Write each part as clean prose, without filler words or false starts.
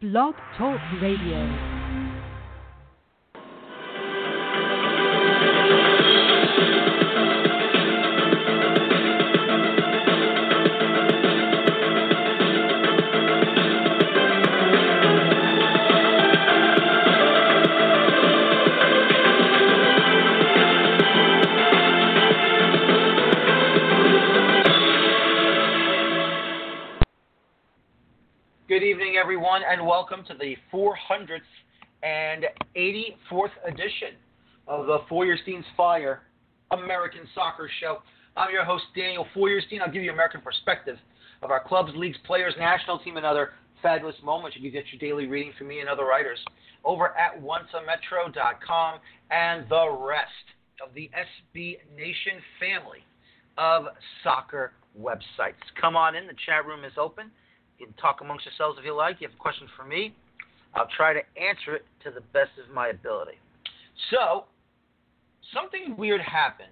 Blog Talk Radio. Good evening, everyone, and welcome to the 484th edition of the Feuerstein's Fire American Soccer Show. I'm your host, Daniel Feuerstein. I'll give you American perspective of our clubs, leagues, players, national team, and other fabulous moments. You can get your daily reading from me and other writers over at onceametro.com and the rest of the SB Nation family of soccer websites. Come on in. The chat room is open. You can talk amongst yourselves if you like. You have a question for me, I'll try to answer it to the best of my ability. So, something weird happened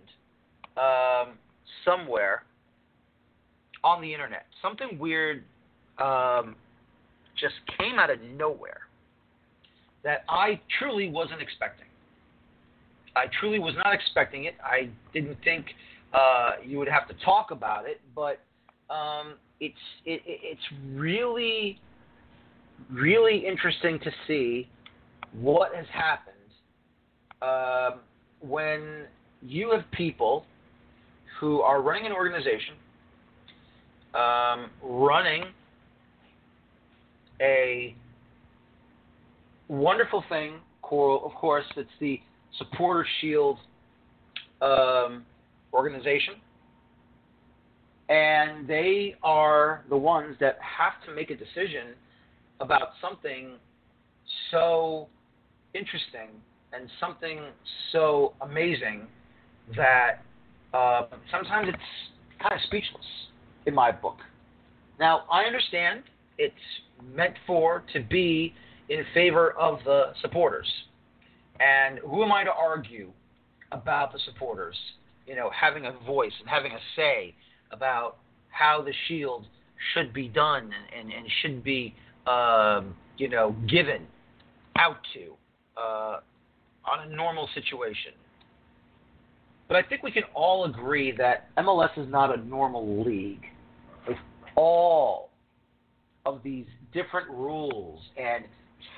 somewhere on the internet. Something weird just came out of nowhere that I truly wasn't expecting. I truly was not expecting it. I didn't think you would have to talk about it, but It's really, really interesting to see what has happened when you have people who are running an organization, running a wonderful thing. Of course, it's the Supporter Shield organization. And they are the ones that have to make a decision about something so interesting and something so amazing that sometimes it's kind of speechless in my book. Now, I understand it's meant to be in favor of the supporters. And who am I to argue about the supporters, you know, having a voice and having a say about how the shield should be done and should be, given out to on a normal situation. But I think we can all agree that MLS is not a normal league. With all of these different rules and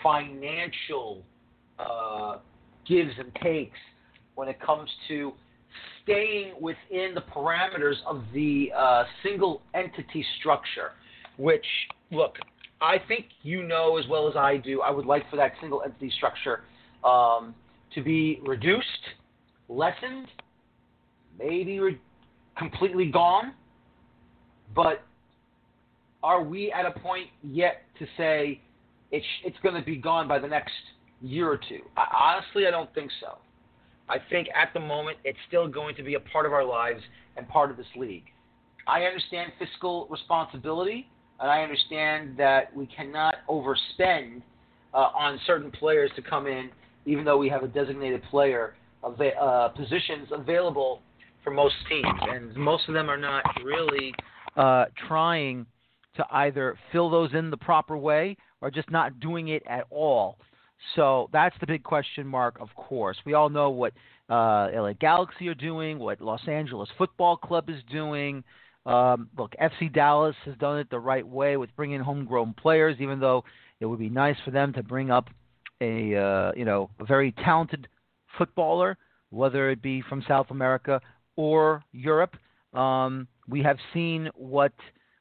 financial gives and takes when it comes to staying within the parameters of the single entity structure, which, look, I think you know as well as I do, I would like for that single entity structure to be reduced, lessened, maybe completely gone. But are we at a point yet to say it's going to be gone by the next year or two? Honestly, I don't think so. I think at the moment it's still going to be a part of our lives and part of this league. I understand fiscal responsibility, and I understand that we cannot overspend on certain players to come in, even though we have a designated player positions available for most teams, and most of them are not really trying to either fill those in the proper way or just not doing it at all. So that's the big question mark, of course. We all know what LA Galaxy are doing, what Los Angeles Football Club is doing. Look, FC Dallas has done it the right way with bringing homegrown players, even though it would be nice for them to bring up a very talented footballer, whether it be from South America or Europe. We have seen what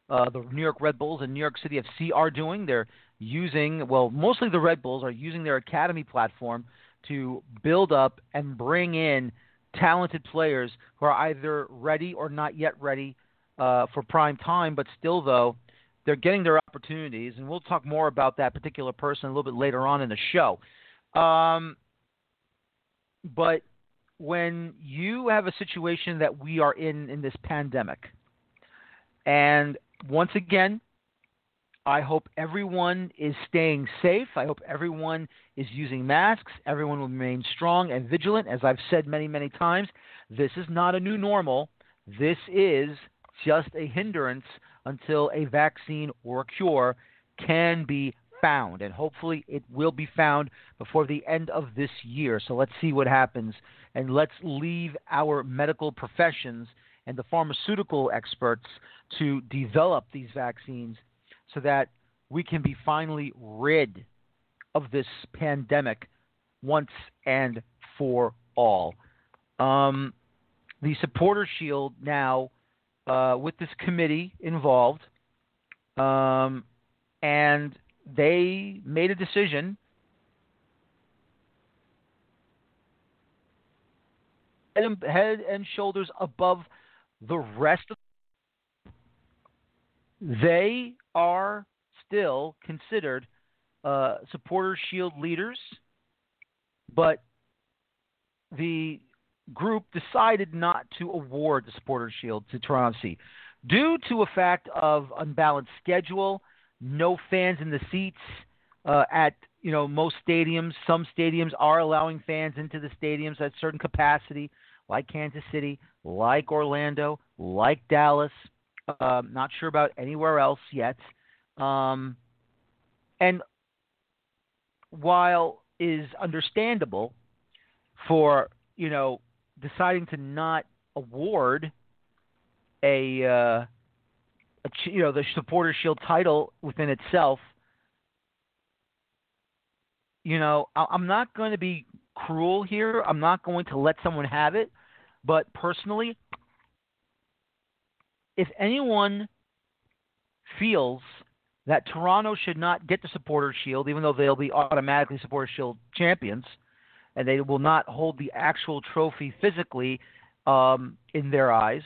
the New York Red Bulls and New York City FC are doing. They're mostly the Red Bulls are using their academy platform to build up and bring in talented players who are either ready or not yet ready for prime time, but still, though, they're getting their opportunities, and we'll talk more about that particular person a little bit later on in the show. But when you have a situation that we are in this pandemic, and once again, I hope everyone is staying safe. I hope everyone is using masks. Everyone will remain strong and vigilant. As I've said many, many times, this is not a new normal. This is just a hindrance until a vaccine or a cure can be found, and hopefully it will be found before the end of this year. So let's see what happens, and let's leave our medical professions and the pharmaceutical experts to develop these vaccines so that we can be finally rid of this pandemic once and for all. The Supporter Shield now, with this committee involved, and they made a decision. Head and shoulders above the rest of them. They are still considered Supporter Shield leaders, but the group decided not to award the Supporter Shield to Toronto FC due to a fact of unbalanced schedule, no fans in the seats at most stadiums. Some stadiums are allowing fans into the stadiums at certain capacity, like Kansas City, like Orlando, like Dallas. Not sure about anywhere else yet. And while is understandable for deciding to not award a the Supporter Shield title within itself, I'm not going to be cruel here. I'm not going to let someone have it. But personally, if anyone feels that Toronto should not get the Supporter Shield, even though they'll be automatically Supporter Shield champions, and they will not hold the actual trophy physically in their eyes,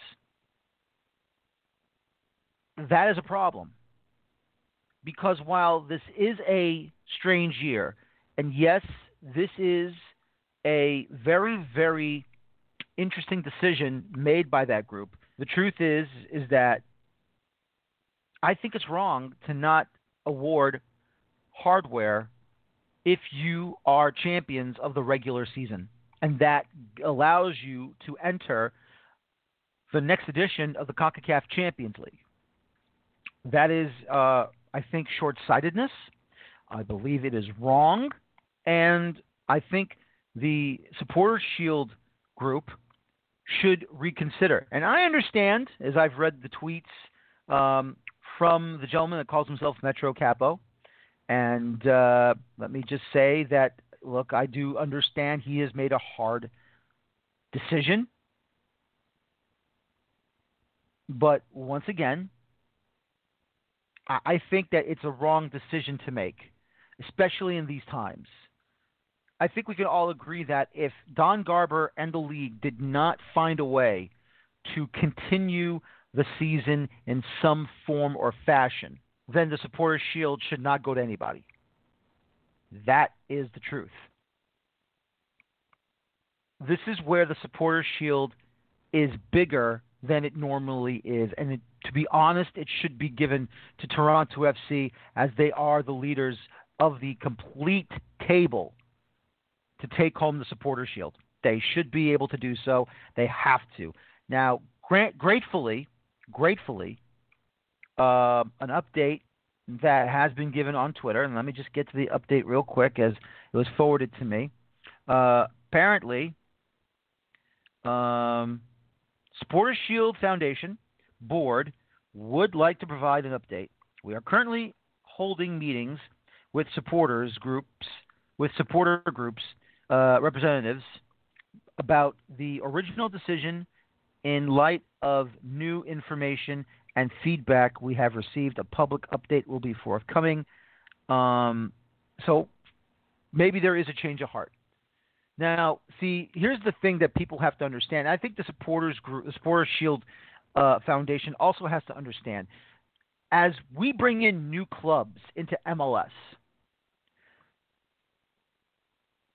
that is a problem. Because while this is a strange year, and yes, this is a very, very interesting decision made by that group, the truth is that I think it's wrong to not award hardware if you are champions of the regular season. And that allows you to enter the next edition of the CONCACAF Champions League. That is, I think, short-sightedness. I believe it is wrong. And I think the Supporter Shield group should reconsider. And I understand, as I've read the tweets from the gentleman that calls himself Metro Capo, and let me just say that, look, I do understand he has made a hard decision. But once again, I think that it's a wrong decision to make, especially in these times. I think we can all agree that if Don Garber and the league did not find a way to continue the season in some form or fashion, then the Supporter Shield should not go to anybody. That is the truth. This is where the Supporter Shield is bigger than it normally is. And to be honest, it should be given to Toronto FC, as they are the leaders of the complete table to take home the Supporter Shield. They should be able to do so. They have to. Now, gratefully, an update that has been given on Twitter, and let me just get to the update real quick as it was forwarded to me. Apparently, Supporter Shield Foundation board would like to provide an update. We are currently holding meetings with supporter groups representatives about the original decision in light of new information and feedback we have received. A public update will be forthcoming. So maybe there is a change of heart. Now, see, here's the thing that people have to understand. I think the Supporter Shield Foundation also has to understand. As we bring in new clubs into MLS,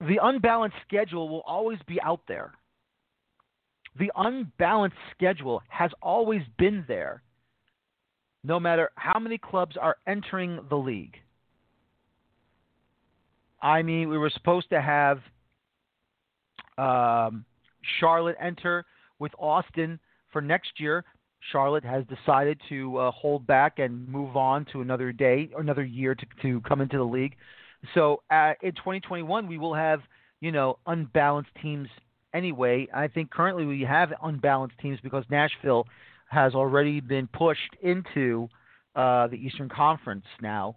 the unbalanced schedule will always be out there. The unbalanced schedule has always been there, no matter how many clubs are entering the league. I mean, we were supposed to have Charlotte enter with Austin for next year, Charlotte has decided to hold back and move on to another day, another year to come into the league. So in 2021, we will have, you know, unbalanced teams anyway. I think currently we have unbalanced teams because Nashville has already been pushed into the Eastern Conference now.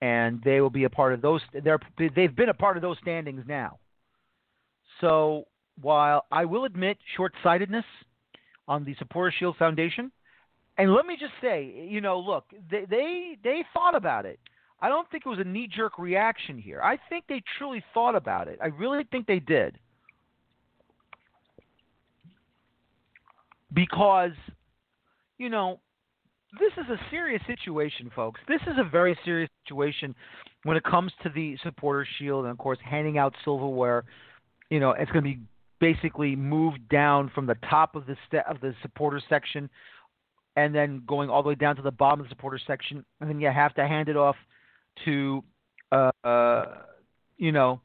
And they will be a part of those. They've been a part of those standings now. So while I will admit short-sightedness on the Supporter Shield Foundation, and let me just say, you know, look, they thought about it. I don't think it was a knee-jerk reaction here. I think they truly thought about it. I really think they did. Because, you know, this is a serious situation, folks. This is a very serious situation when it comes to the Supporter Shield and, of course, handing out silverware. You know, it's going to be basically moved down from the top of the supporter section and then going all the way down to the bottom of the supporter section. And then you have to hand it off to, you know,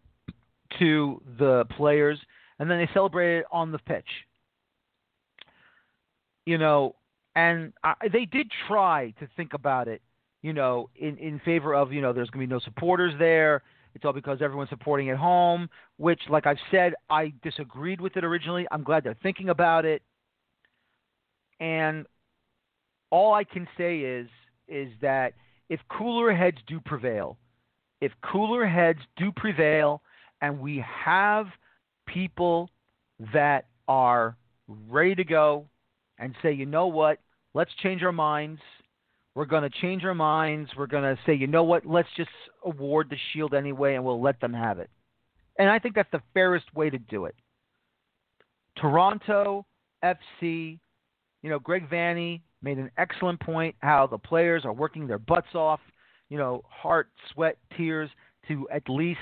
to the players. And then they celebrate it on the pitch. You know, and they did try to think about it, you know, in favor of, you know, there's going to be no supporters there. It's all because everyone's supporting at home, which, like I've said, I disagreed with it originally. I'm glad they're thinking about it. And all I can say is that if cooler heads do prevail, and we have people that are ready to go and say, you know what, let's change our minds. We're going to change our minds. We're going to say, you know what, let's just award the shield anyway and we'll let them have it. And I think that's the fairest way to do it. Toronto FC, you know, Greg Vanney made an excellent point how the players are working their butts off, you know, heart, sweat, tears to at least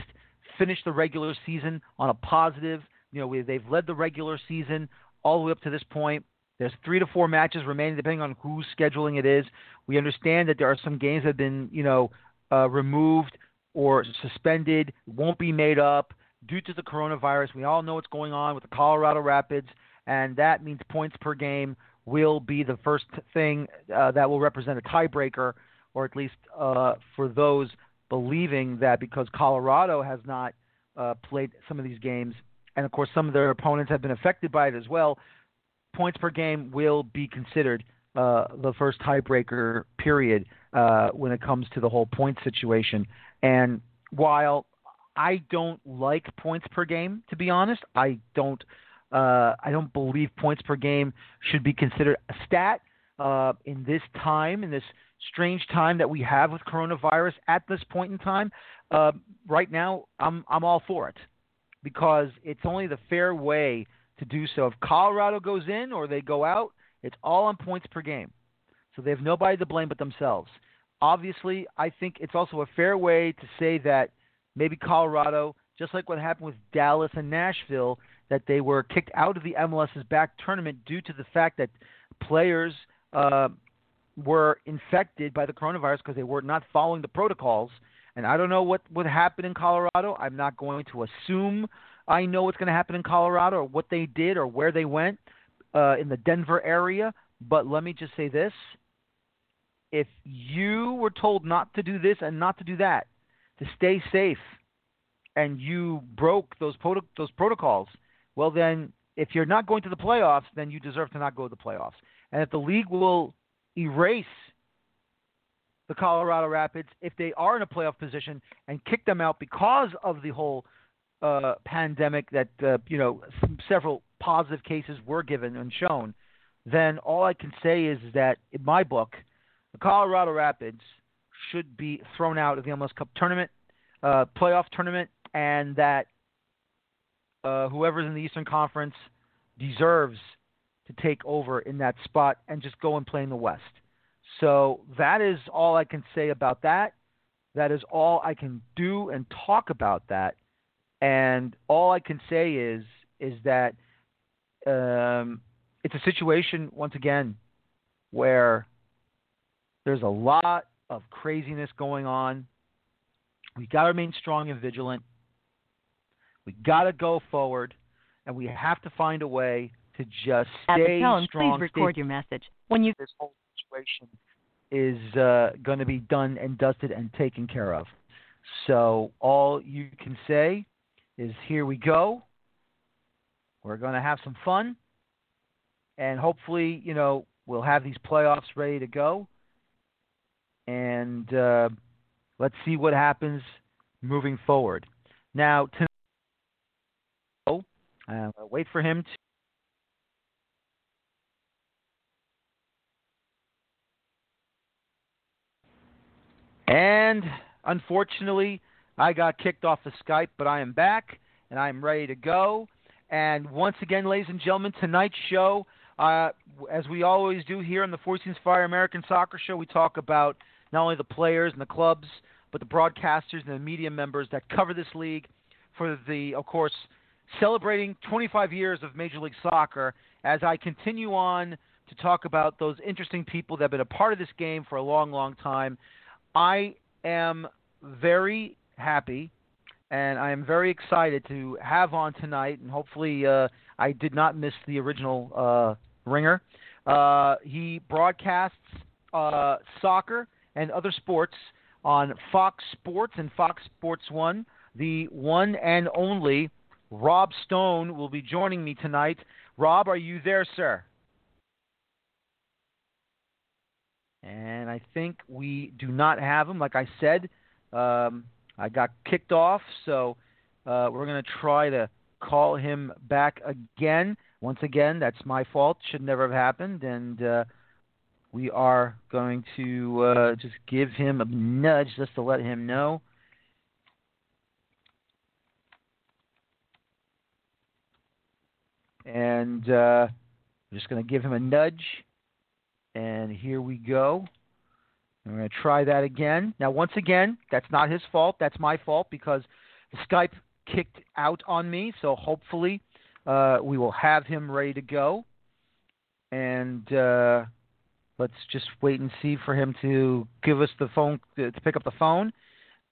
finish the regular season on a positive. You know, they've led the regular season all the way up to this point. There's 3 to 4 matches remaining, depending on whose scheduling it is. We understand that there are some games that have been, you know, removed or suspended, won't be made up due to the coronavirus. We all know what's going on with the Colorado Rapids, and that means points per game will be the first thing that will represent a tiebreaker, or at least for those believing that because Colorado has not played some of these games, and of course some of their opponents have been affected by it as well, points per game will be considered the first tiebreaker period when it comes to the whole point situation. And while I don't like points per game, to be honest, I don't believe points per game should be considered a stat in this time, in this strange time that we have with coronavirus at this point in time. Right now, I'm all for it because it's only the fair way to do so. If Colorado goes in or they go out, it's all on points per game. So they have nobody to blame but themselves. Obviously, I think it's also a fair way to say that maybe Colorado, just like what happened with Dallas and Nashville, that they were kicked out of the MLS's back tournament due to the fact that players were infected by the coronavirus because they were not following the protocols. And I don't know what would happen in Colorado. I'm not going to assume I know what's going to happen in Colorado or what they did or where they went in the Denver area. But let me just say this. If you were told not to do this and not to do that, to stay safe, and you broke those protocols, well then, if you're not going to the playoffs, then you deserve to not go to the playoffs. And if the league will erase the Colorado Rapids, if they are in a playoff position, and kick them out because of the whole pandemic that, you know, several positive cases were given and shown, then all I can say is that, in my book, the Colorado Rapids should be thrown out of the MLS Cup tournament, playoff tournament, and that whoever's in the Eastern Conference deserves to take over in that spot and just go and play in the West. So that is all I can say about that. That is all I can do and talk about that. And all I can say is that it's a situation, once again, where there's a lot of craziness going on. We got to remain strong and vigilant. We got to go forward, and we have to find a way to just stay strong. Please record your message. When you this whole situation is going to be done and dusted and taken care of. So all you can say is, here we go. We're going to have some fun. And hopefully, you know, we'll have these playoffs ready to go. And let's see what happens moving forward. Now, tonight, wait for him to. And unfortunately, I got kicked off of Skype, but I am back and I'm ready to go. And once again, ladies and gentlemen, tonight's show, as we always do here on the Four Seasons Fire American Soccer Show, we talk about not only the players and the clubs, but the broadcasters and the media members that cover this league for the, of course, celebrating 25 years of Major League Soccer as I continue on to talk about those interesting people that have been a part of this game for a long, long time. I am very happy and I am very excited to have on tonight, and hopefully I did not miss the original ringer. He broadcasts soccer and other sports on Fox Sports and Fox Sports 1. The one and only Rob Stone will be joining me tonight. Rob, are you there, sir? And I think we do not have him. Like I said, I got kicked off, so we're going to try to call him back again. Once again, that's my fault. Should never have happened. And we are going to just give him a nudge just to let him know. And we're just going to give him a nudge. And here we go. I'm going to try that again. Now, once again, that's not his fault. That's my fault because Skype kicked out on me. So hopefully we will have him ready to go. And let's just wait and see for him to give us the phone, to pick up the phone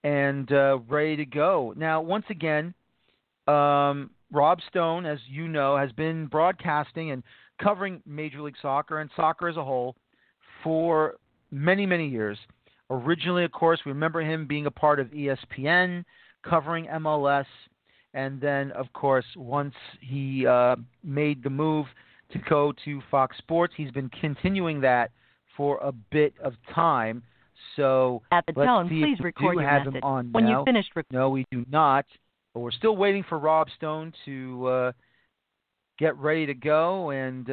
and ready to go. Now, once again, Rob Stone, as you know, has been broadcasting and covering Major League Soccer and soccer as a whole for many, many years. Originally, of course, we remember him being a part of ESPN, covering MLS, and then, of course, once he made the move to go to Fox Sports, he's been continuing that for a bit of time. So at the tone, please record your message. When you finished recording. No, we do not. But we're still waiting for Rob Stone to get ready to go and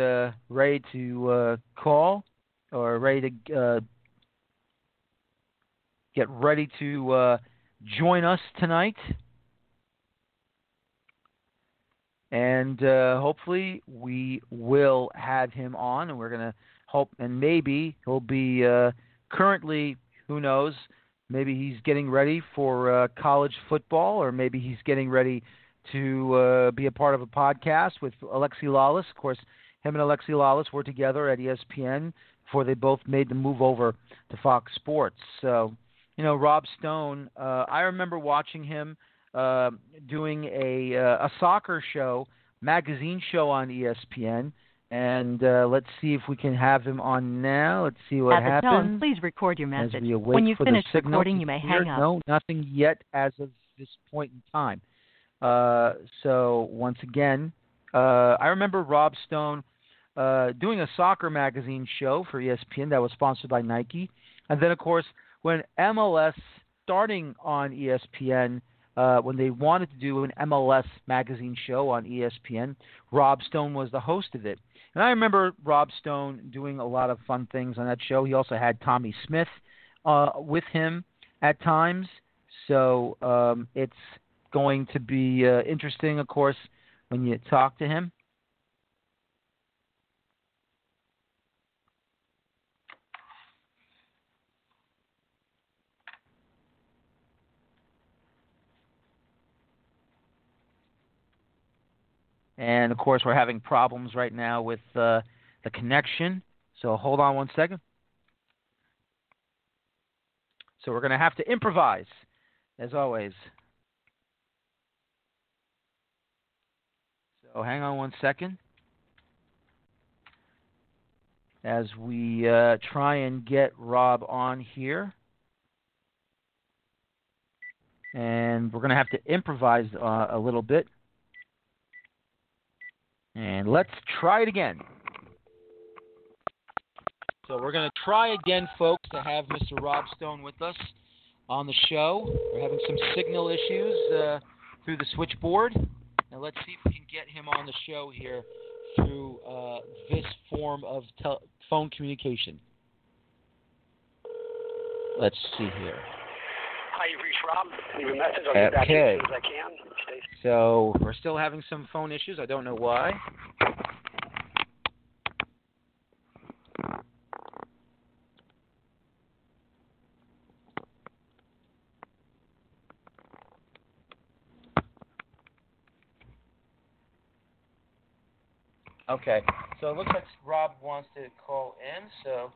ready to call or ready to get ready to join us tonight. And hopefully we will have him on, and we're going to hope, and maybe he'll be currently, who knows, maybe he's getting ready for college football, or maybe he's getting ready to be a part of a podcast with Alexi Lalas. Of course, him and Alexi Lalas were together at ESPN before they both made the move over to Fox Sports. So, you know, Rob Stone, I remember watching him doing a soccer show, magazine show on ESPN. And let's see if we can have him on now. Let's see what happens. At the tone, please record your message. When you finish recording, you may hang up. No, nothing yet as of this point in time. So once again, I remember Rob Stone doing a soccer magazine show for ESPN that was sponsored by Nike. And then, of course, when MLS starting on ESPN, when they wanted to do an MLS magazine show on ESPN, Rob Stone was the host of it. And I remember Rob Stone doing a lot of fun things on that show. He also had Tommy Smith with him at times. So it's going to be interesting, of course, when you talk to him. And, of course, we're having problems right now with the connection. So hold on one second. So we're going to have to improvise, as always. So hang on one second. as we try and get Rob on here. And we're going to have to improvise a little bit. And let's try it again. So we're going to try again, folks, to have Mr. Rob Stone with us on the show. We're having some signal issues through the switchboard. Now let's see if we can get him on the show here through this form of phone communication. Let's see here. Hi, you've reached Rob. Leave a message. I'll get back to you as soon as I can. So we're still having some phone issues. I don't know why. Okay, so it looks like Rob wants to call in, so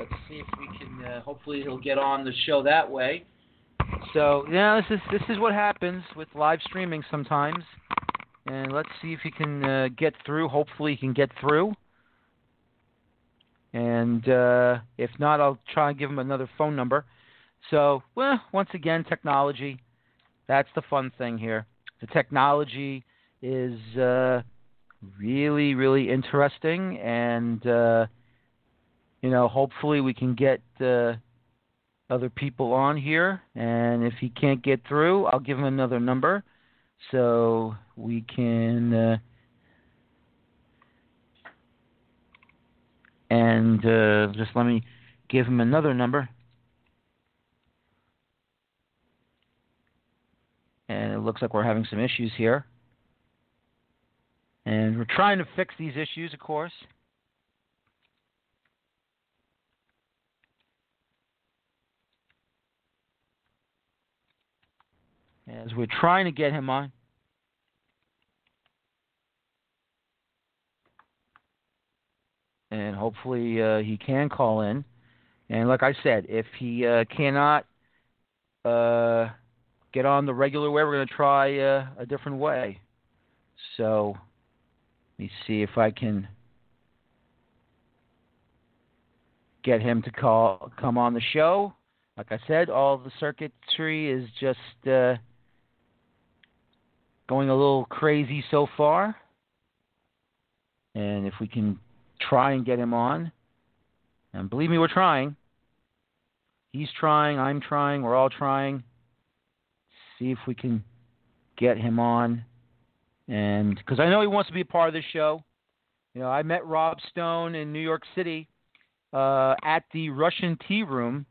let's see if we can, hopefully he'll get on the show that way. So, yeah, this is what happens with live streaming sometimes, and let's see if he can get through. Hopefully he can get through, and if not, I'll try and give him another phone number. So, well, once again, technology, that's the fun thing here. The technology is really, really interesting, and you know, hopefully we can get other people on here. And if he can't get through, I'll give him another number so we can. Just let me give him another number. And it looks like we're having some issues here. And we're trying to fix these issues, of course. As we're trying to get him on. And hopefully he can call in. And like I said, if he cannot... get on the regular way, we're going to try a different way. So, let me see if I can get him to come on the show. Like I said, all the circuitry is just going a little crazy so far. And if we can try and get him on, and believe me, we're trying. He's trying, I'm trying, we're all trying. See if we can get him on, and because I know he wants to be a part of this show. You know, I met Rob Stone in New York City at the Russian Tea Room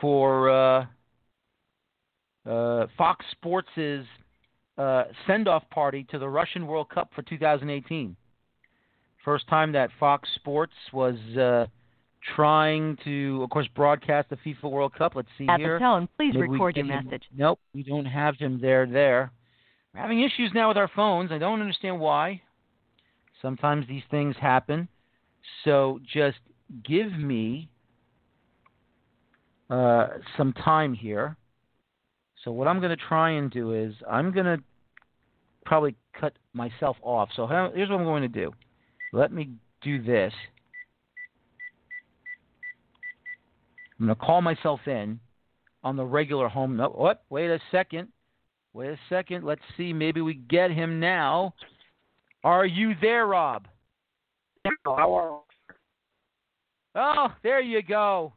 for Fox Sports' send-off party to the Russian World Cup for 2018. First time that Fox Sports was trying to, of course, broadcast the FIFA World Cup. Let's see here. At the tone, please record your message. Nope, we don't have him there. We're having issues now with our phones. I don't understand why. Sometimes these things happen. So just give me some time here. So what I'm going to try and do is I'm going to probably cut myself off. So here's what I'm going to do. Let me do this. I'm going to call myself in on the regular home. No, oh, wait a second. Let's see. Maybe we get him now. Are you there, Rob? Oh, there you go.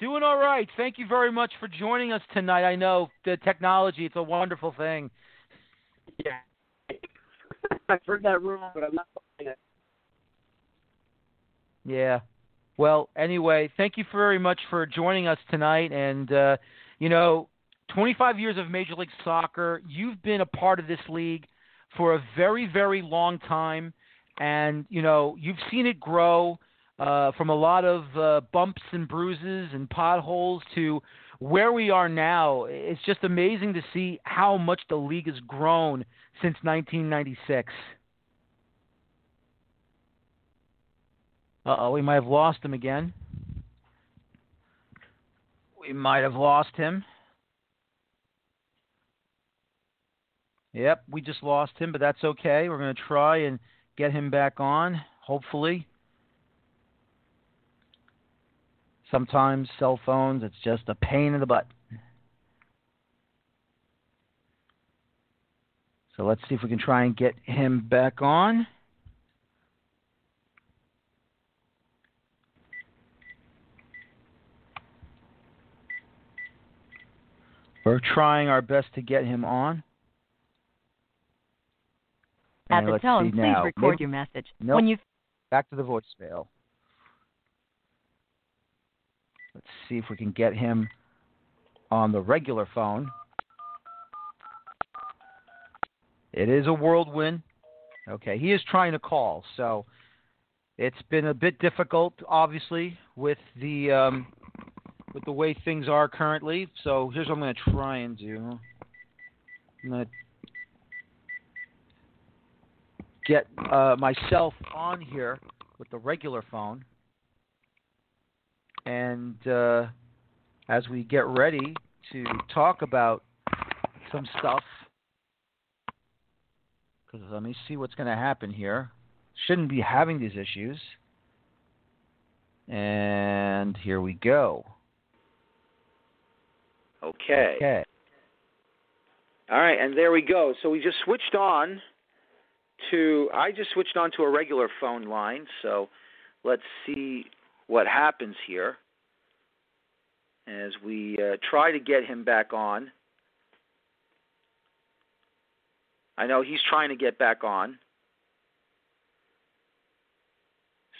Doing all right. Thank you very much for joining us tonight. I know the technology, it's a wonderful thing. Yeah. I've heard that rumor, but I'm not following it. Yeah. Well, anyway, thank you very much for joining us tonight. And, you know, 25 years of Major League Soccer, you've been a part of this league for a very, very long time. And, you know, you've seen it grow from a lot of bumps and bruises and potholes to where we are now. It's just amazing to see how much the league has grown since 1996. Uh-oh, we might have lost him again. We might have lost him. Yep, we just lost him, but that's okay. We're going to try and get him back on, hopefully. Sometimes cell phones, it's just a pain in the butt. So let's see if we can try and get him back on. We're trying our best to get him on. At the tone, please record your message. Nope. Back to the voicemail. Let's see if we can get him on the regular phone. It is a whirlwind. Okay, he is trying to call, so it's been a bit difficult, obviously, with the way things are currently. So here's what I'm going to try and do. I'm going to get myself on here with the regular phone. And as we get ready to talk about some stuff, because let me see what's going to happen here. Shouldn't be having these issues. And here we go. Okay. All right, and there we go. So we just switched on to a regular phone line. So let's see what happens here as we try to get him back on. I know he's trying to get back on.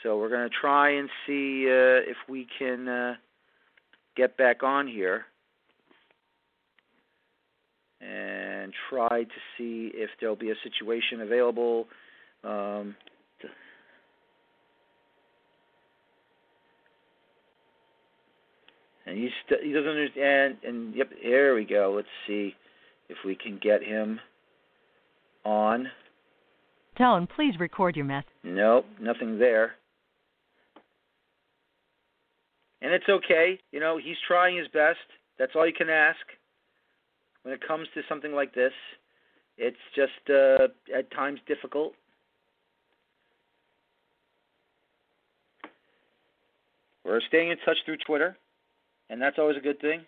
So we're going to try and see if we can get back on here and try to see if there'll be a situation available. And he doesn't understand. And yep, here we go. Let's see if we can get him on. Tone, please record your message. Nope, nothing there. And it's okay. You know, he's trying his best. That's all you can ask when it comes to something like this. It's just at times difficult. We're staying in touch through Twitter, and that's always a good thing.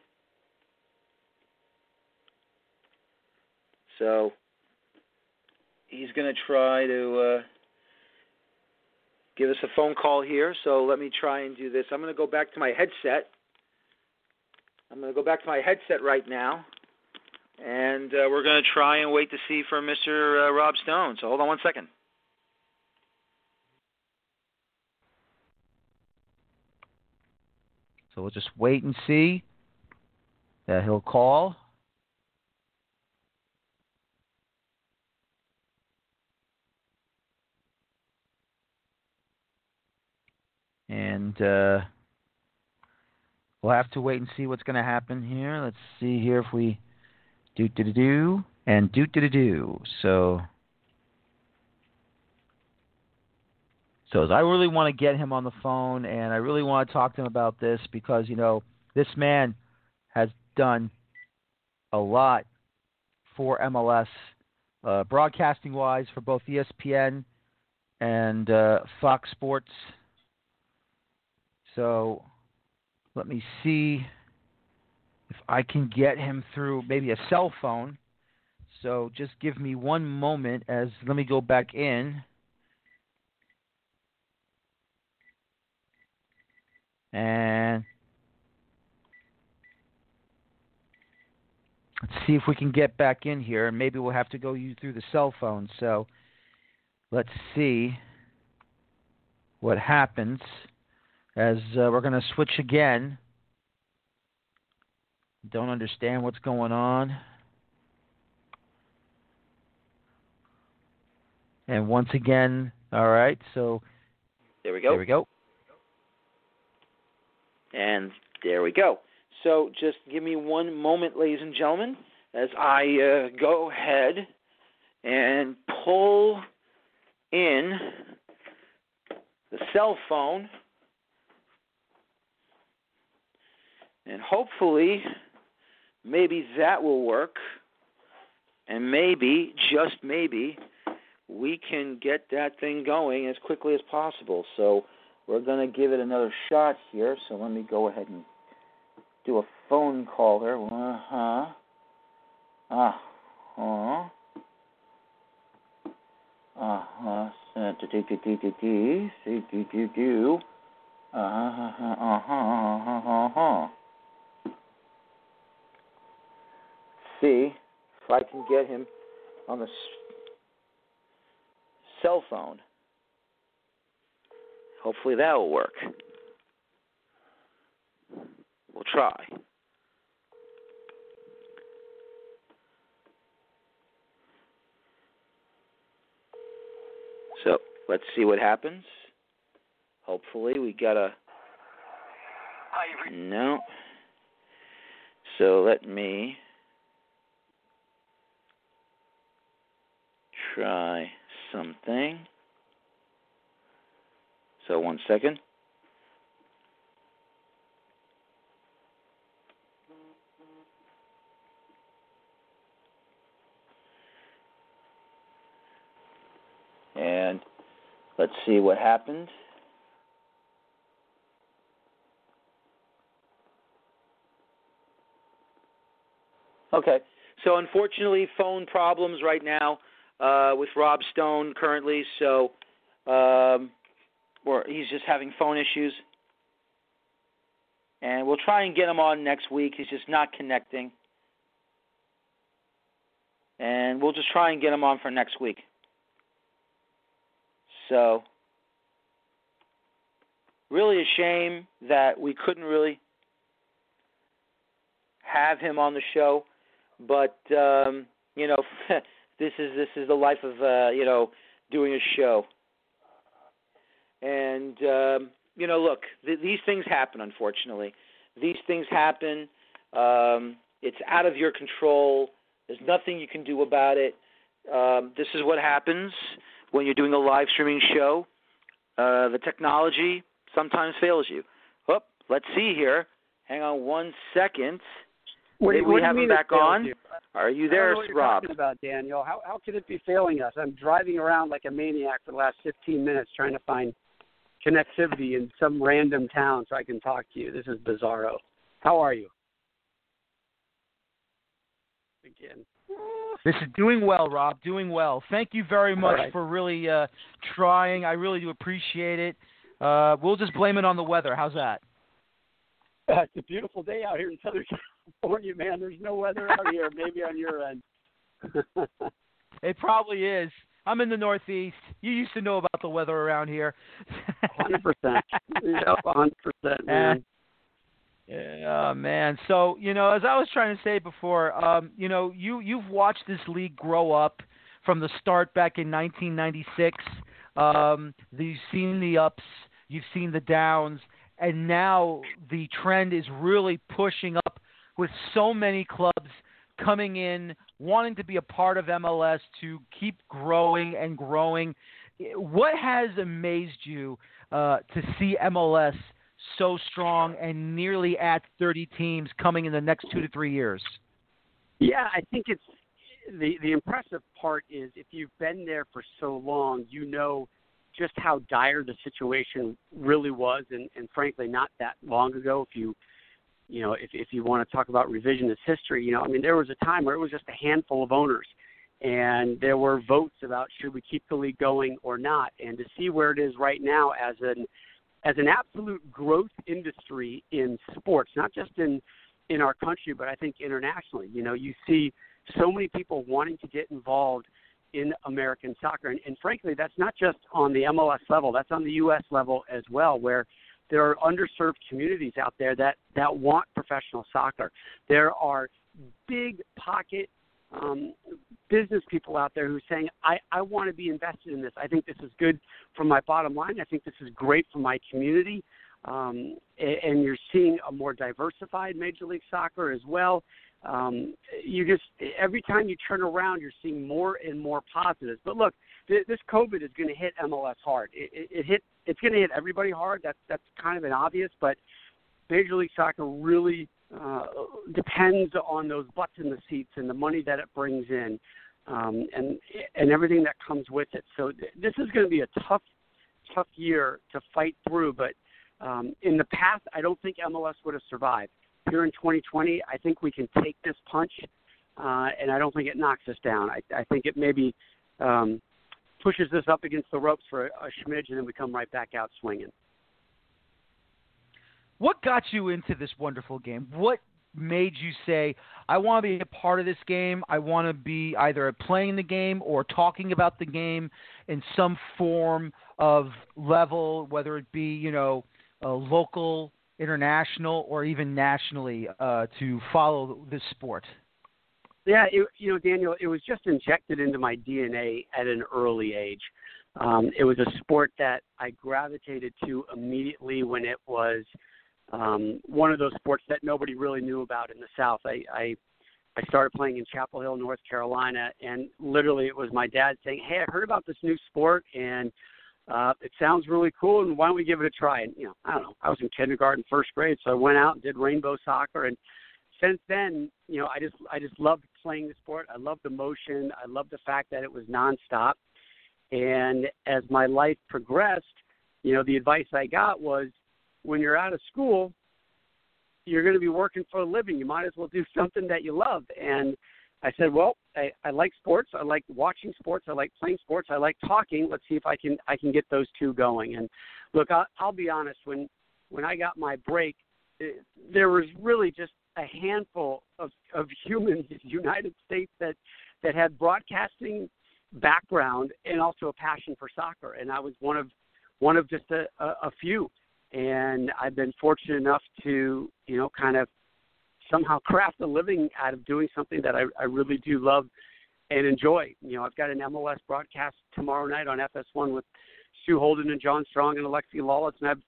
So he's going to try to give us a phone call here. So let me try and do this. I'm going to go back to my headset. Right now. And we're going to try and wait to see for Mr. Rob Stone. So hold on one second. So we'll just wait and see that he'll call. And we'll have to wait and see what's going to happen here. Let's see here if we do. So I really want to get him on the phone, and I really want to talk to him about this because, you know, this man has done a lot for MLS, broadcasting-wise, for both ESPN and Fox Sports. So let me see if I can get him through maybe a cell phone. So just give me one moment as let me go back in. And let's see if we can get back in here. Maybe we'll have to go through the cell phone. So let's see what happens. As we're going to switch again. Don't understand what's going on. And once again, all right, so there we go. And there we go. So just give me one moment, ladies and gentlemen, as I go ahead and pull in the cell phone. And hopefully, maybe that will work. And maybe, just maybe, we can get that thing going as quickly as possible. So we're going to give it another shot here. So let me go ahead and do a phone call here. See if I can get him on the cell phone. Hopefully that will work. We'll try. So let's see what happens. Hopefully we got a... No. So let me try something. So 1 second. And let's see what happened. Okay. So unfortunately, phone problems right now with Rob Stone currently. So he's just having phone issues. And we'll try and get him on next week. He's just not connecting. And we'll just try and get him on for next week. So really a shame that we couldn't really have him on the show, but you know, this is the life of doing a show. And look, these things happen. Unfortunately, these things happen. It's out of your control. There's nothing you can do about it. This is what happens when you're doing a live streaming show. The technology sometimes fails you. Oh, let's see here. Hang on 1 second. Maybe we have him back on. You? Are you there, Rob? I don't know what you're talking about, Daniel. How could it be failing us? I'm driving around like a maniac for the last 15 minutes trying to find connectivity in some random town so I can talk to you. This is bizarro. How are you? Again. This is doing well, Rob, doing well. Thank you very much for really trying. I really do appreciate it. We'll just blame it on the weather. How's that? It's a beautiful day out here in Southern California, man. There's no weather out here, maybe on your end. It probably is. I'm in the Northeast. You used to know about the weather around here. 100%. Yeah, 100%, man. Yeah, man. So, as I was trying to say before, you've watched this league grow up from the start back in 1996. You've seen the ups, you've seen the downs, and now the trend is really pushing up with so many clubs coming in, wanting to be a part of MLS to keep growing and growing. What has amazed you to see MLS so strong and nearly at 30 teams coming in the next 2 to 3 years? Yeah, I think it's the impressive part is if you've been there for so long, just how dire the situation really was. And frankly, not that long ago, if you want to talk about revisionist history, there was a time where it was just a handful of owners and there were votes about should we keep the league going or not. And to see where it is right now as an absolute growth industry in sports, not just in our country, but I think internationally. You see so many people wanting to get involved in American soccer. And frankly, that's not just on the MLS level. That's on the U.S. level as well, where there are underserved communities out there that want professional soccer. There are big pocket business people out there who are saying, I want to be invested in this. I think this is good for my bottom line. I think this is great for my community. And you're seeing a more diversified Major League Soccer as well. Every time you turn around, you're seeing more and more positives. But look, this COVID is going to hit MLS hard. It's going to hit everybody hard. That's kind of an obvious, but Major League Soccer really depends on those butts in the seats and the money that it brings in, and everything that comes with it. So this is going to be a tough year to fight through, but in the past, I don't think MLS would have survived. Here in 2020, I think we can take this punch, and I don't think it knocks us down. I think it maybe pushes us up against the ropes for a smidge, and then we come right back out swinging. What got you into this wonderful game? What made you say, I want to be a part of this game. I want to be either playing the game or talking about the game in some form of level, whether it be, local, international, or even nationally, to follow this sport? Yeah, Daniel, it was just injected into my DNA at an early age. It was a sport that I gravitated to immediately when it was one of those sports that nobody really knew about in the South. I started playing in Chapel Hill, North Carolina, and literally it was my dad saying, hey, I heard about this new sport, and it sounds really cool, and why don't we give it a try? And, I don't know, I was in kindergarten, first grade, so I went out and did rainbow soccer. And since then, I just loved playing the sport. I loved the motion. I loved the fact that it was nonstop. And as my life progressed, the advice I got was, when you're out of school, you're going to be working for a living. You might as well do something that you love. And I said, well, I like sports. I like watching sports. I like playing sports. I like talking. Let's see if I can get those two going. And look, I'll be honest. When I got my break, there was really just a handful of humans in the United States that had broadcasting background and also a passion for soccer. And I was one of just a few. And I've been fortunate enough to, kind of somehow craft a living out of doing something that I really do love and enjoy. I've got an MLS broadcast tomorrow night on FS1 with Sue Holden and John Strong and Alexi Lalas. And I've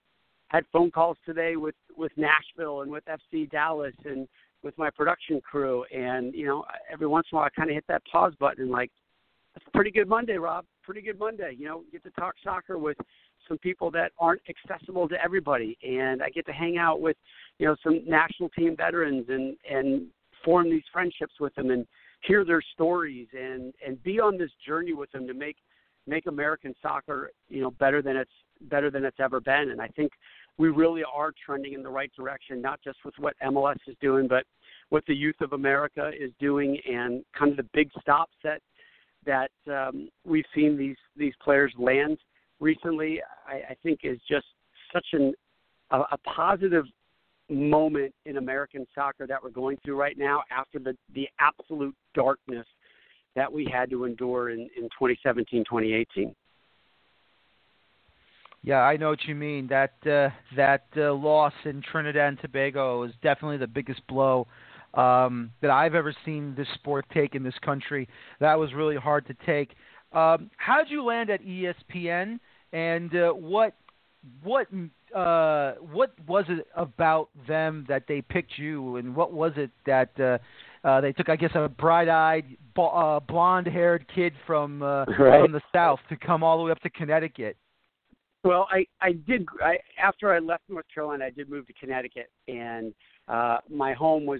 had phone calls today with Nashville and with FC Dallas and with my production crew. And, every once in a while I kind of hit that pause button and that's a pretty good Monday, Rob. Pretty good Monday. Get to talk soccer with some people that aren't accessible to everybody, and I get to hang out with, some national team veterans and form these friendships with them and hear their stories and be on this journey with them to make American soccer, better than it's ever been. And I think we really are trending in the right direction, not just with what MLS is doing, but what the youth of America is doing and kind of the big stops that we've seen these players land recently, I think is just such a positive moment in American soccer that we're going through right now after the absolute darkness that we had to endure in 2017, 2018. Yeah, I know what you mean. That loss in Trinidad and Tobago is definitely the biggest blow that I've ever seen this sport take in this country. That was really hard to take. How did you land at ESPN? And what was it about them that they picked you, and what was it that they took? I guess a bright-eyed, blonde-haired kid from the South to come all the way up to Connecticut. Well, I did, after I left North Carolina, I did move to Connecticut, and my home was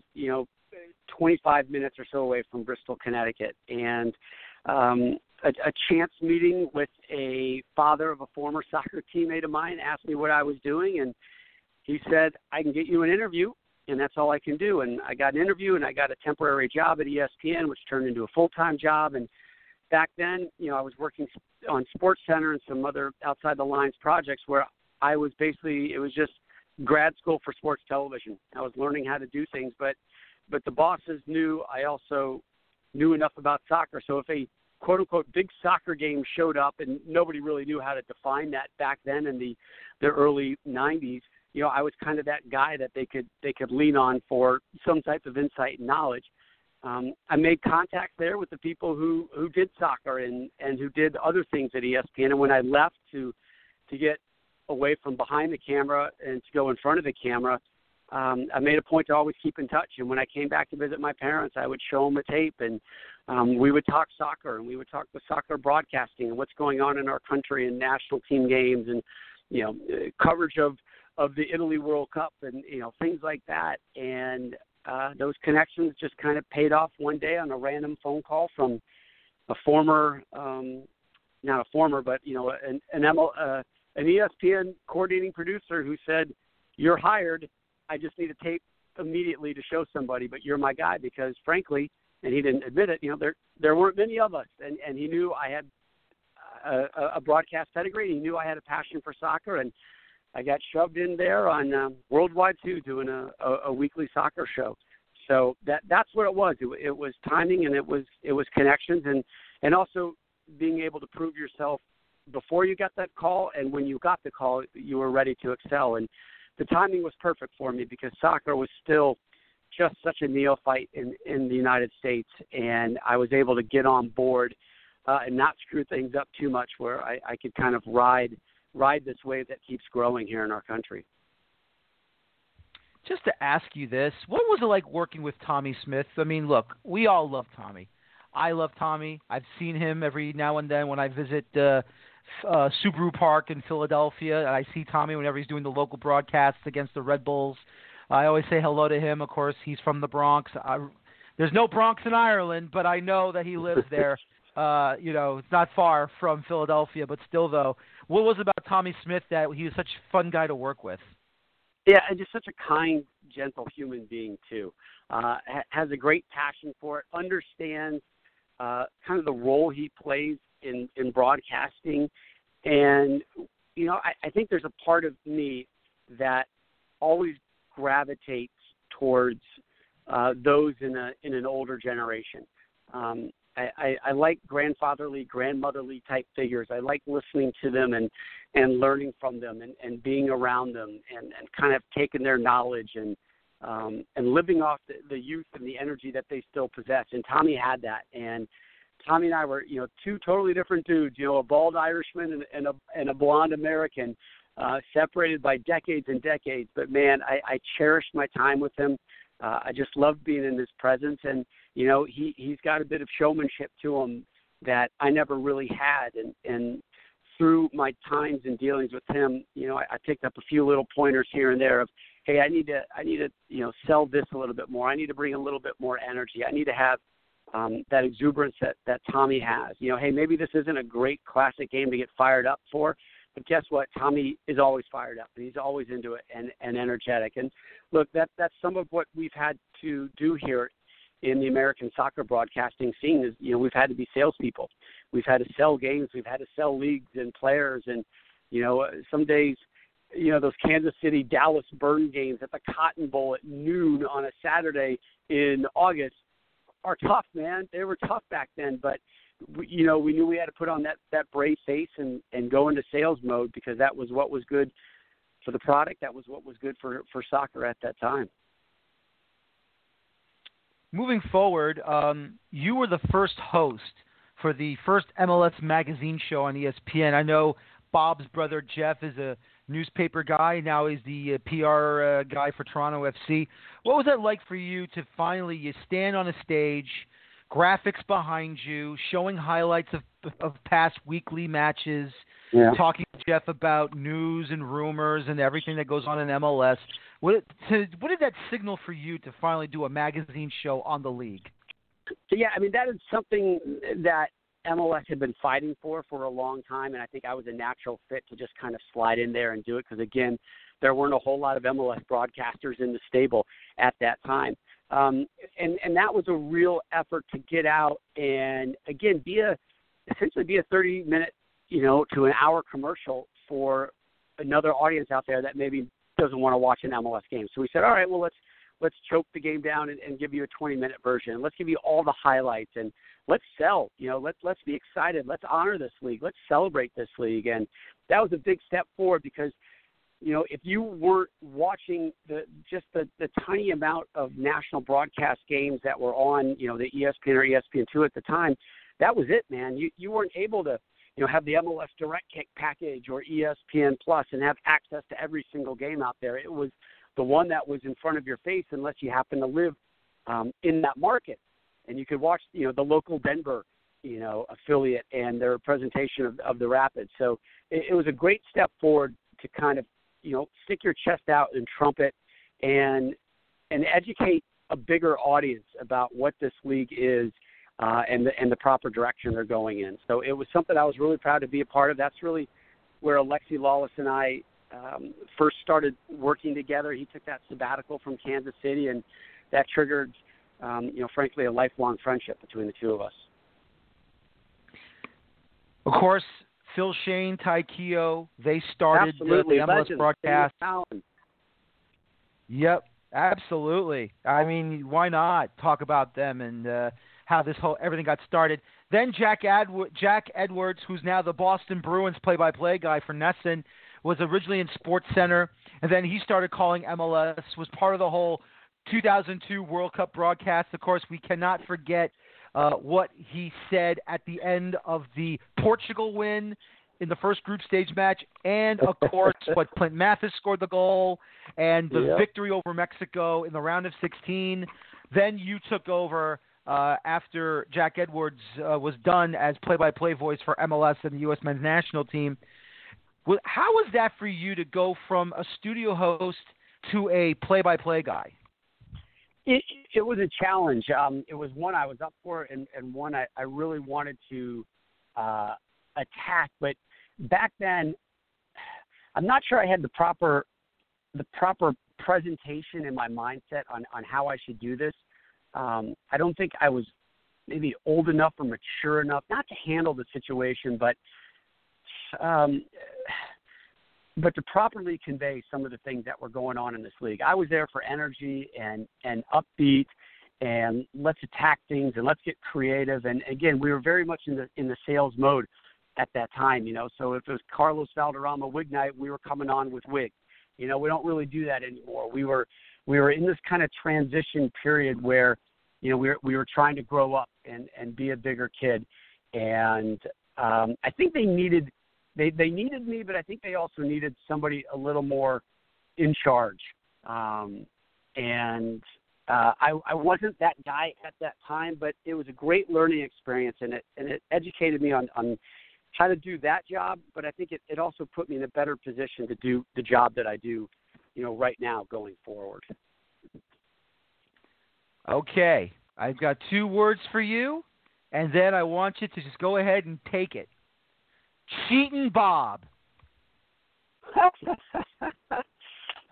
25 minutes or so away from Bristol, Connecticut, and a chance meeting with a father of a former soccer teammate of mine asked me what I was doing, and he said, I can get you an interview, and that's all I can do. And I got an interview, and I got a temporary job at ESPN, which turned into a full-time job. And back then, I was working on Sports Center and some other outside the lines projects where I was basically, it was just grad school for sports television. I was learning how to do things, but the bosses knew I also knew enough about soccer. So if a quote-unquote big soccer game showed up, and nobody really knew how to define that back then in the early 90s, I was kind of that guy that they could lean on for some type of insight and knowledge. I made contact there with the people who did soccer and who did other things at ESPN. And when I left to get away from behind the camera and to go in front of the camera, I made a point to always keep in touch. And when I came back to visit my parents, I would show them a tape, and we would talk soccer, and we would talk the soccer broadcasting and what's going on in our country and national team games and coverage of of the Italy World Cup and, you know, things like that. And those connections just kind of paid off one day on a random phone call from a former, not a former, but, you know, an ESPN coordinating producer who said, "You're hired. I just need a tape immediately to show somebody, but you're my guy," because frankly, and he didn't admit it, you know, there weren't many of us. And he knew I had a broadcast pedigree. He knew I had a passion for soccer, and I got shoved in there on Worldwide 2 doing a weekly soccer show. So that's what it was. It was timing, and it was connections, and also being able to prove yourself before you got that call, and when you got the call, you were ready to excel. And the timing was perfect for me because soccer was still just such a neophyte in the United States, and I was able to get on board and not screw things up too much, where I could kind of ride this wave that keeps growing here in our country. Just to ask you this, what was it like working with Tommy Smith? I mean, look, we all love Tommy. I love Tommy. I've seen him every now and then when I visit Subaru Park in Philadelphia. And I see Tommy whenever he's doing the local broadcasts against the Red Bulls. I always say hello to him. Of course, he's from the Bronx. There's no Bronx in Ireland, but I know that he lives there. You know, it's not far from Philadelphia, but still, though, what was it about Tommy Smith that he was such a fun guy to work with? Yeah, and just such a kind, gentle human being, too. Has a great passion for it, understands kind of the role he plays in broadcasting. And, you know, I think there's a part of me that always gravitates towards those in an older generation. I like grandfatherly, grandmotherly type figures. I like listening to them and learning from them and being around them and kind of taking their knowledge and living off the youth and the energy that they still possess. And Tommy had that. And Tommy and I were, you know, two totally different dudes, you know, a bald Irishman and a blonde American, separated by decades and decades. But, man, I cherished my time with him. I just loved being in his presence, and, you know, he's got a bit of showmanship to him that I never really had, and through my times and dealings with him, you know, I picked up a few little pointers here and there of, hey, I need to, you know, sell this a little bit more. I need to bring a little bit more energy. I need to have that exuberance that Tommy has. You know, hey, maybe this isn't a great classic game to get fired up for, but guess what? Tommy is always fired up. He's always into it and energetic. And, look, that's some of what we've had to do here in the American soccer broadcasting scene is, you know, we've had to be salespeople. We've had to sell games. We've had to sell leagues and players. And, you know, some days, you know, those Kansas City, Dallas burn games at the Cotton Bowl at noon on a Saturday in August are tough, man. They were tough back then, but, you know, we knew we had to put on that brave face and go into sales mode because that was what was good for the product. That was what was good for soccer at that time. Moving forward, you were the first host for the first MLS magazine show on ESPN. I know Bob's brother Jeff is a newspaper guy. Now he's the PR guy for Toronto FC. What was that like for you to finally you stand on a stage, graphics behind you, showing highlights of past weekly matches, Talking to Jeff about news and rumors and everything that goes on in MLS. What did that signal for you to finally do a magazine show on the league? Yeah, I mean, that is something that MLS had been fighting for a long time, and I think I was a natural fit to just kind of slide in there and do it because, again, there weren't a whole lot of MLS broadcasters in the stable at that time. And that was a real effort to get out and, again, essentially be a 30-minute, you know, to an hour commercial for another audience out there that maybe doesn't want to watch an MLS game. So we said, all right, well, let's choke the game down and give you a 20-minute version. Let's give you all the highlights and let's sell. You know, let's be excited. Let's honor this league. Let's celebrate this league. And that was a big step forward because, you know, if you weren't watching the tiny amount of national broadcast games that were on, you know, the ESPN or ESPN2 at the time, that was it, man. You weren't able to, you know, have the MLS Direct package or ESPN Plus and have access to every single game out there. It was the one that was in front of your face unless you happen to live in that market. And you could watch, you know, the local Denver, you know, affiliate and their presentation of the Rapids. So it was a great step forward to kind of you know, stick your chest out and trumpet and educate a bigger audience about what this league is and the proper direction they're going in. So it was something I was really proud to be a part of. That's really where Alexi Lalas and I first started working together. He took that sabbatical from Kansas City, and that triggered, frankly, a lifelong friendship between the two of us. Of course, Phil Shane, Ty Keough, they started the MLS legends. Broadcast. Yep, absolutely. I mean, why not talk about them and how this whole everything got started? Then Jack Edwards, who's now the Boston Bruins play-by-play guy for Nesson, was originally in Sports Center, and then he started calling MLS, was part of the whole 2002 World Cup broadcast. Of course, we cannot forget what he said at the end of the Portugal win in the first group stage match, and, of course, what Clint Mathis scored the goal, and the victory over Mexico in the round of 16. Then you took over after Jack Edwards was done as play-by-play voice for MLS and the U.S. men's national team. Well, how was that for you to go from a studio host to a play-by-play guy? It was a challenge. It was one I was up for and one I really wanted to attack. But back then, I'm not sure I had the proper presentation in my mindset on how I should do this. I don't think I was maybe old enough or mature enough not to handle the situation, but to properly convey some of the things that were going on in this league. I was there for energy and upbeat and let's attack things and let's get creative. And again, we were very much in the sales mode at that time, you know, so if it was Carlos Valderrama wig night, we were coming on with wig, you know, we don't really do that anymore. We were in this kind of transition period where, you know, we were trying to grow up and be a bigger kid. And I think they needed me, but I think they also needed somebody a little more in charge. I wasn't that guy at that time, but it was a great learning experience, and it educated me on how to do that job. But I think it also put me in a better position to do the job that I do, you know, right now going forward. Okay, I've got two words for you, and then I want you to just go ahead and take it. Cheating Bob.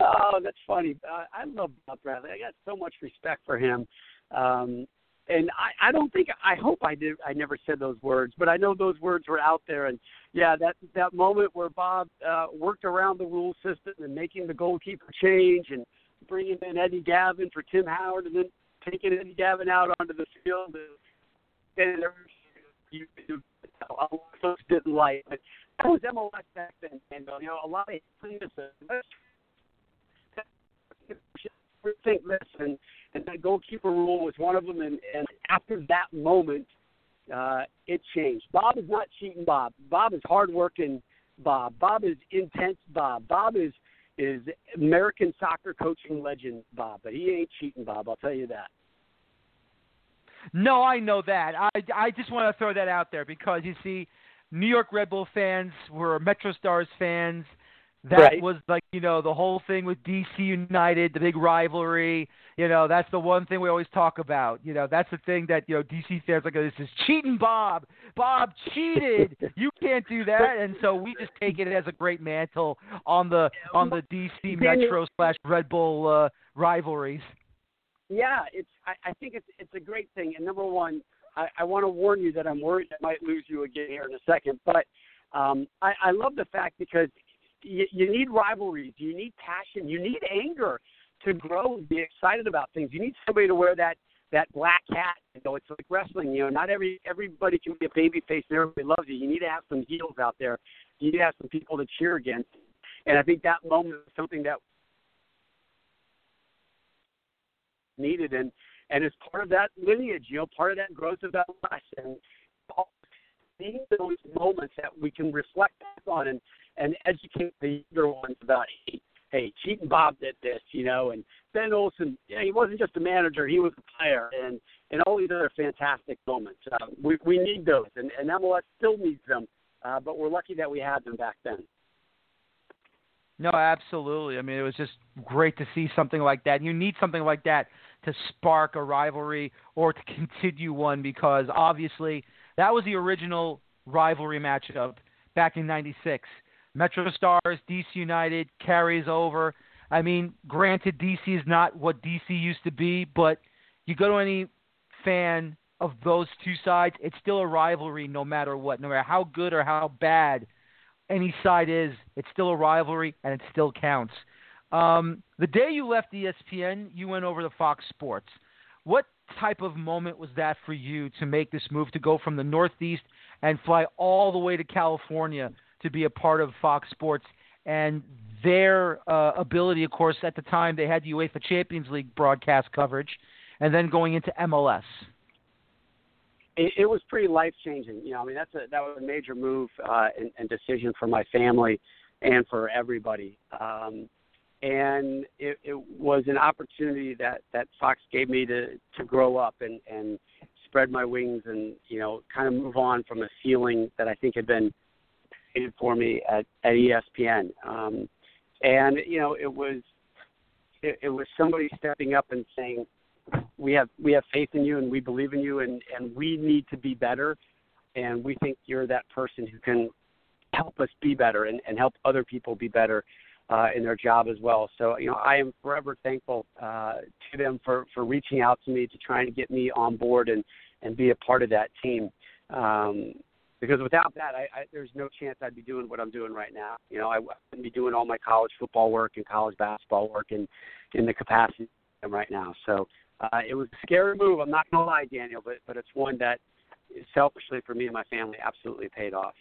Oh, that's funny. I love Bob Bradley. I got so much respect for him. And I don't think – I hope I did. I never said those words, but I know those words were out there. And, yeah, that moment where Bob worked around the rule system and making the goalkeeper change and bringing in Eddie Gavin for Tim Howard and then taking Eddie Gavin out onto the field and everything. I folks didn't like, but that was MLS back then, and you know, a lot of think this, and that goalkeeper rule was one of them, and after that moment, it changed. Bob is not cheating Bob. Bob is hardworking Bob. Bob is intense Bob. Bob is American soccer coaching legend Bob, but he ain't cheating Bob, I'll tell you that. No, I know that. I just want to throw that out there because, you see, New York Red Bull fans were Metro Stars fans. That right. Was like, you know, the whole thing with D.C. United, the big rivalry. You know, that's the one thing we always talk about. You know, that's the thing that, you know, D.C. fans are like, this is cheating Bob. Bob cheated. You can't do that. And so we just take it as a great mantle on the D.C. Metro / Red Bull rivalries. Yeah, I think it's a great thing. And number one, I want to warn you that I'm worried I might lose you again here in a second. But I love the fact because you need rivalries, you need passion, you need anger to grow and be excited about things. You need somebody to wear that black hat. You know, it's like wrestling. You know, not everybody can be a babyface and everybody loves you. You need to have some heels out there. You need to have some people to cheer against. And I think that moment is something that needed, and it's part of that lineage, you know, part of that growth of that MLS, and seeing those moments that we can reflect back on and educate the younger ones about, hey, cheating Bob did this, you know, and Ben Olsen, yeah, he wasn't just a manager, he was a player, and all these other fantastic moments. We need those, and MLS still needs them, but we're lucky that we had them back then. No, absolutely. I mean, it was just great to see something like that. You need something like that to spark a rivalry or to continue one, because obviously that was the original rivalry matchup back in '96. Metro Stars, D.C. United carries over. I mean, granted, D.C. is not what D.C. used to be, but you go to any fan of those two sides, it's still a rivalry no matter what. No matter how good or how bad any side is, it's still a rivalry and it still counts. The day you left ESPN, you went over to Fox Sports. What type of moment was that for you to make this move to go from the Northeast and fly all the way to California to be a part of Fox Sports and their ability? Of course, at the time they had the UEFA Champions League broadcast coverage, and then going into MLS. It was pretty life changing. You know, I mean, that was a major move and decision for my family and for everybody. And it was an opportunity that Fox gave me to grow up and spread my wings and, you know, kind of move on from a ceiling that I think had been painted for me at ESPN. And, you know, it was somebody stepping up and saying, we have faith in you and we believe in you and we need to be better. And we think you're that person who can help us be better and help other people be better in their job as well. So, you know, I am forever thankful to them for reaching out to me to try and get me on board and be a part of that team. Because without that, there's no chance I'd be doing what I'm doing right now. You know, I wouldn't be doing all my college football work and college basketball work and in the capacity I'm right now. So, it was a scary move. I'm not going to lie, Daniel, but it's one that selfishly for me and my family absolutely paid off.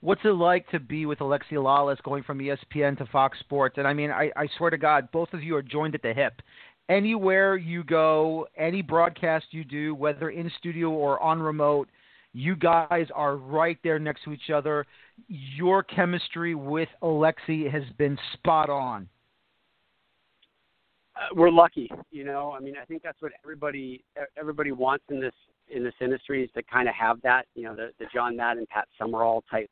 What's it like to be with Alexi Lalas going from ESPN to Fox Sports? And, I mean, I swear to God, both of you are joined at the hip. Anywhere you go, any broadcast you do, whether in studio or on remote, you guys are right there next to each other. Your chemistry with Alexi has been spot on. We're lucky, you know. I mean, I think that's what everybody wants in this industry, is to kind of have that, you know, the John Madden, Pat Summerall type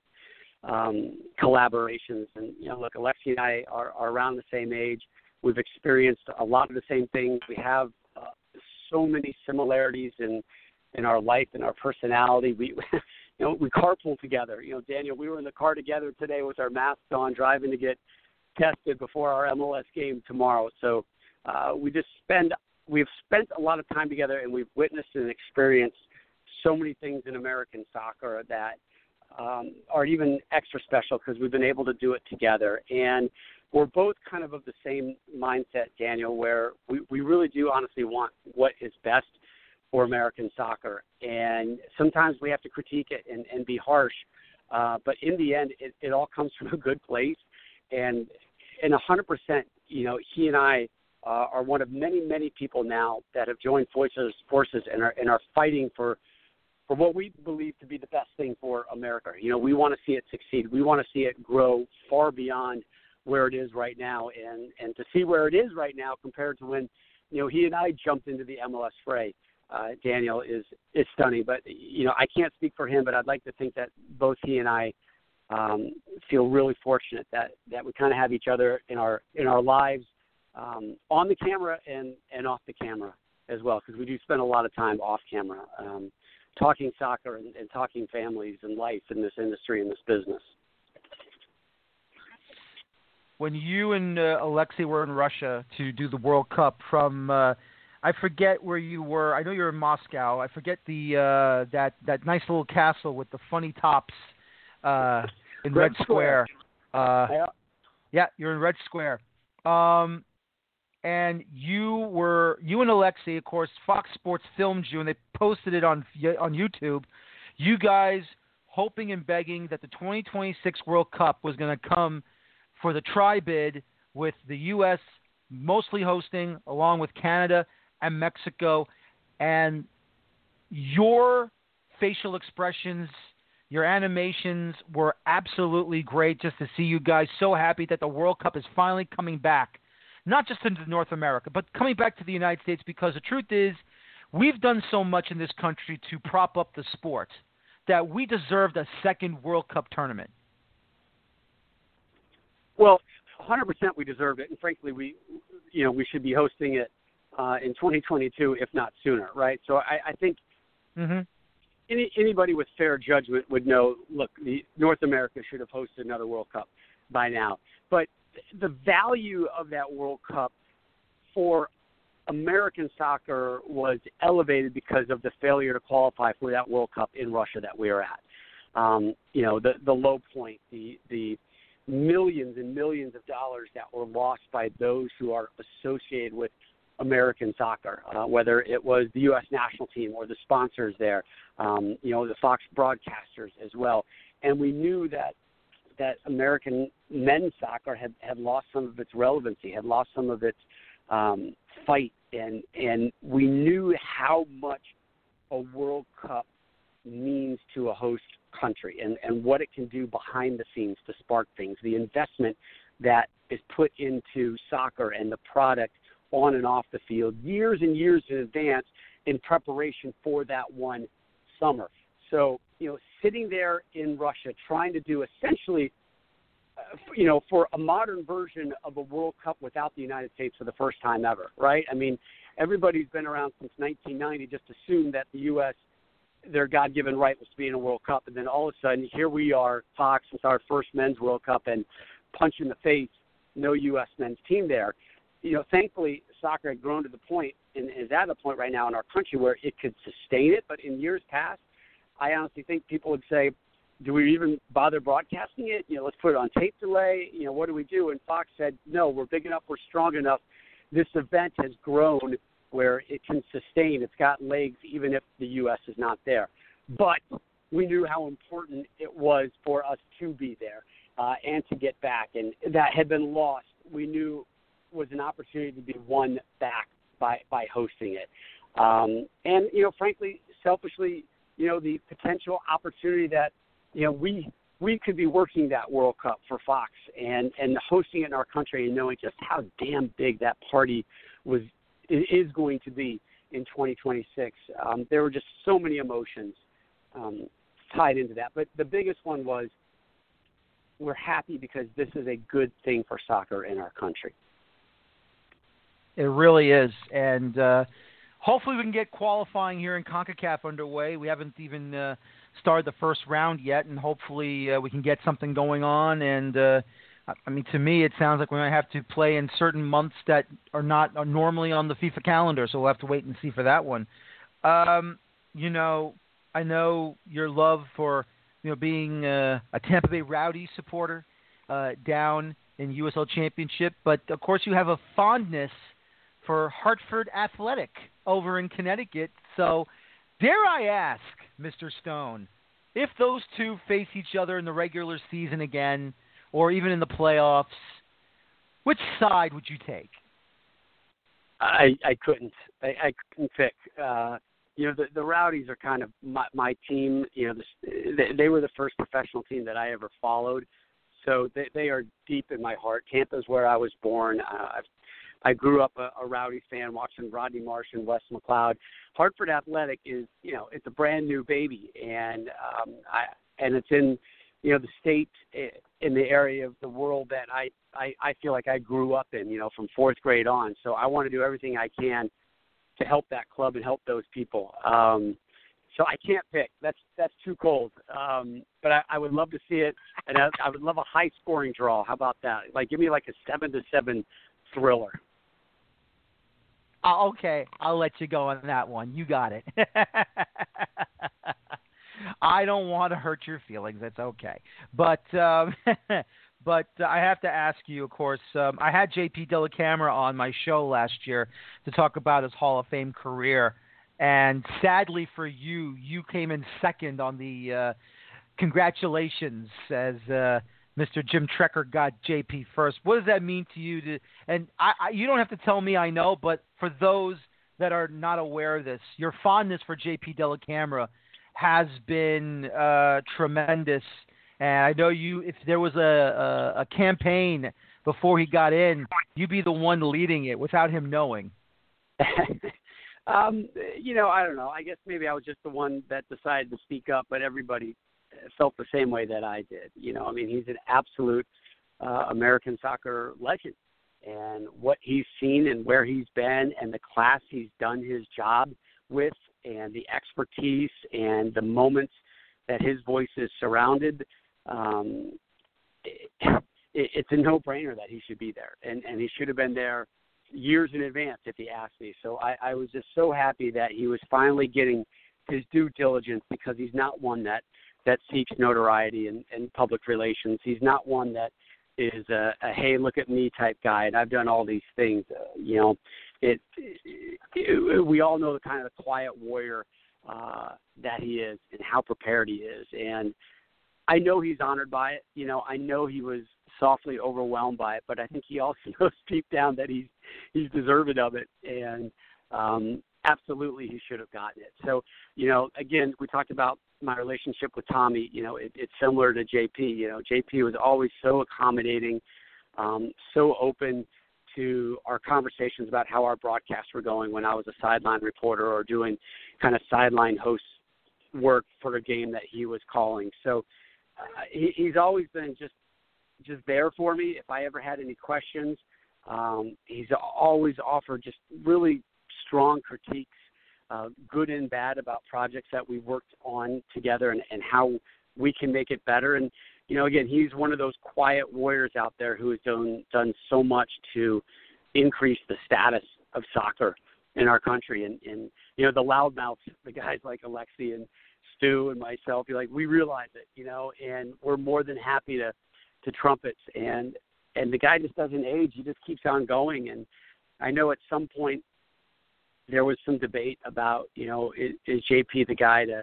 collaborations. And, you know, look, Alexi and I are around the same age. We've experienced a lot of the same things. We have so many similarities in our life and our personality. We carpool together. You know, Daniel, we were in the car together today with our masks on, driving to get tested before our MLS game tomorrow. So. We've spent a lot of time together, and we've witnessed and experienced so many things in American soccer that are even extra special because we've been able to do it together. And we're both kind of the same mindset, Daniel, where we really do honestly want what is best for American soccer. And sometimes we have to critique it and be harsh. But in the end, it all comes from a good place. And 100%, you know, he and I are one of many, many people now that have joined forces and are fighting for what we believe to be the best thing for America. You know, we want to see it succeed. We want to see it grow far beyond where it is right now. And to see where it is right now compared to when, you know, he and I jumped into the MLS fray, Daniel, is stunning. But, you know, I can't speak for him, but I'd like to think that both he and I feel really fortunate that we kind of have each other in our lives, on the camera and off the camera as well, because we do spend a lot of time off camera talking soccer and talking families and life in this industry and this business. When you and Alexi were in Russia to do the World Cup from, I forget where you were. I know you were in Moscow. I forget that nice little castle with the funny tops in Red Square. Yeah, you're in Red Square. And you and Alexi, of course, Fox Sports filmed you and they posted it on YouTube. You guys hoping and begging that the 2026 World Cup was going to come for the tri-bid, with the U.S. mostly hosting, along with Canada and Mexico. And your facial expressions, your animations were absolutely great, just to see you guys so happy that the World Cup is finally coming back. Not just into North America, but coming back to the United States, because the truth is, we've done so much in this country to prop up the sport that we deserved a second World Cup tournament. Well, 100% we deserved it, and frankly, we should be hosting it in 2022, if not sooner, right? So I think anybody with fair judgment would know, look, North America should have hosted another World Cup by now. But the value of that World Cup for American soccer was elevated because of the failure to qualify for that World Cup in Russia that we are at. The low point, the millions and millions of dollars that were lost by those who are associated with American soccer, whether it was the U.S. national team or the sponsors there, the Fox broadcasters as well. And we knew that American men's soccer had lost some of its relevancy, had lost some of its fight. And we knew how much a World Cup means to a host country and what it can do behind the scenes to spark things, the investment that is put into soccer and the product on and off the field years and years in advance in preparation for that one summer. So, sitting there in Russia trying to do essentially, for a modern version of a World Cup without the United States for the first time ever, right? I mean, everybody's been around since 1990 just assumed that the U.S., their God-given right was to be in a World Cup, and then all of a sudden, here we are, Fox, with our first men's World Cup, and punch in the face, no U.S. men's team there. Thankfully, soccer had grown to the point, and is at a point right now in our country where it could sustain it, but in years past, I honestly think people would say, do we even bother broadcasting it? Let's put it on tape delay. What do we do? And Fox said, no, we're big enough, we're strong enough. This event has grown where it can sustain. It's got legs even if the U.S. is not there. But we knew how important it was for us to be there and to get back. And that had been lost. We knew was an opportunity to be won back by hosting it. Frankly, selfishly, the potential opportunity that, we could be working that World Cup for Fox and hosting it in our country and knowing just how damn big that party is going to be in 2026. There were just so many emotions tied into that. But the biggest one was we're happy because this is a good thing for soccer in our country. It really is. And hopefully we can get qualifying here in CONCACAF underway. We haven't even started the first round yet, and hopefully we can get something going on. And, to me, it sounds like we might have to play in certain months that are normally on the FIFA calendar, so we'll have to wait and see for that one. I know your love for, being a Tampa Bay Rowdy supporter down in USL Championship, but, of course, you have a fondness for Hartford Athletic over in Connecticut. So dare I ask, Mr. Stone, if those two face each other in the regular season again or even in the playoffs, which side would you take? I couldn't. I couldn't pick. The Rowdies are kind of my team. They were the first professional team that I ever followed. So they are deep in my heart. Tampa's where I was born. I grew up a Rowdy fan, watching Rodney Marsh and Wes McLeod. Hartford Athletic is, it's a brand new baby, and it's in, the state in the area of the world that I feel like I grew up in, from fourth grade on. So I want to do everything I can to help that club and help those people. So I can't pick. That's too cold. But I would love to see it, and I would love a high-scoring draw. How about that? Give me a 7-7 thriller. Okay, I'll let you go on that one. You got it. I don't want to hurt your feelings. That's okay. But but I have to ask you, of course, I had J.P. Della Camera on my show last year to talk about his Hall of Fame career. And sadly for you, you came in second on the congratulations as Mr. Jim Trecker got JP first. What does that mean to you? You don't have to tell me, I know, but for those that are not aware of this, your fondness for JP Della Camera has been tremendous. And I know if there was a campaign before he got in, you'd be the one leading it without him knowing. I don't know. I guess maybe I was just the one that decided to speak up, but everybody felt the same way that I did. He's an absolute American soccer legend, and what he's seen and where he's been and the class he's done his job with and the expertise and the moments that his voice is surrounded, it's a no-brainer that he should be there. And he should have been there years in advance if he asked me. So I was just so happy that he was finally getting his due diligence, because he's not one that seeks notoriety and public relations. He's not one that is a hey, look at me type guy, and I've done all these things. We all know the kind of the quiet warrior that he is and how prepared he is. And I know he's honored by it. I know he was softly overwhelmed by it, but I think he also knows deep down that he's deserving of it. And absolutely, he should have gotten it. So, again, we talked about my relationship with Tommy. It's similar to JP. JP was always so accommodating, so open to our conversations about how our broadcasts were going when I was a sideline reporter or doing kind of sideline host work for a game that he was calling. So he's always been just there for me if I ever had any questions. He's always offered just really strong critiques, good and bad, about projects that we worked on together and how we can make it better. And, again, he's one of those quiet warriors out there who has done so much to increase the status of soccer in our country. And the loudmouths, the guys like Alexi and Stu and myself, we realize it, and we're more than happy to trumpets. And the guy just doesn't age. He just keeps on going. And I know at some point there was some debate about, is JP the guy to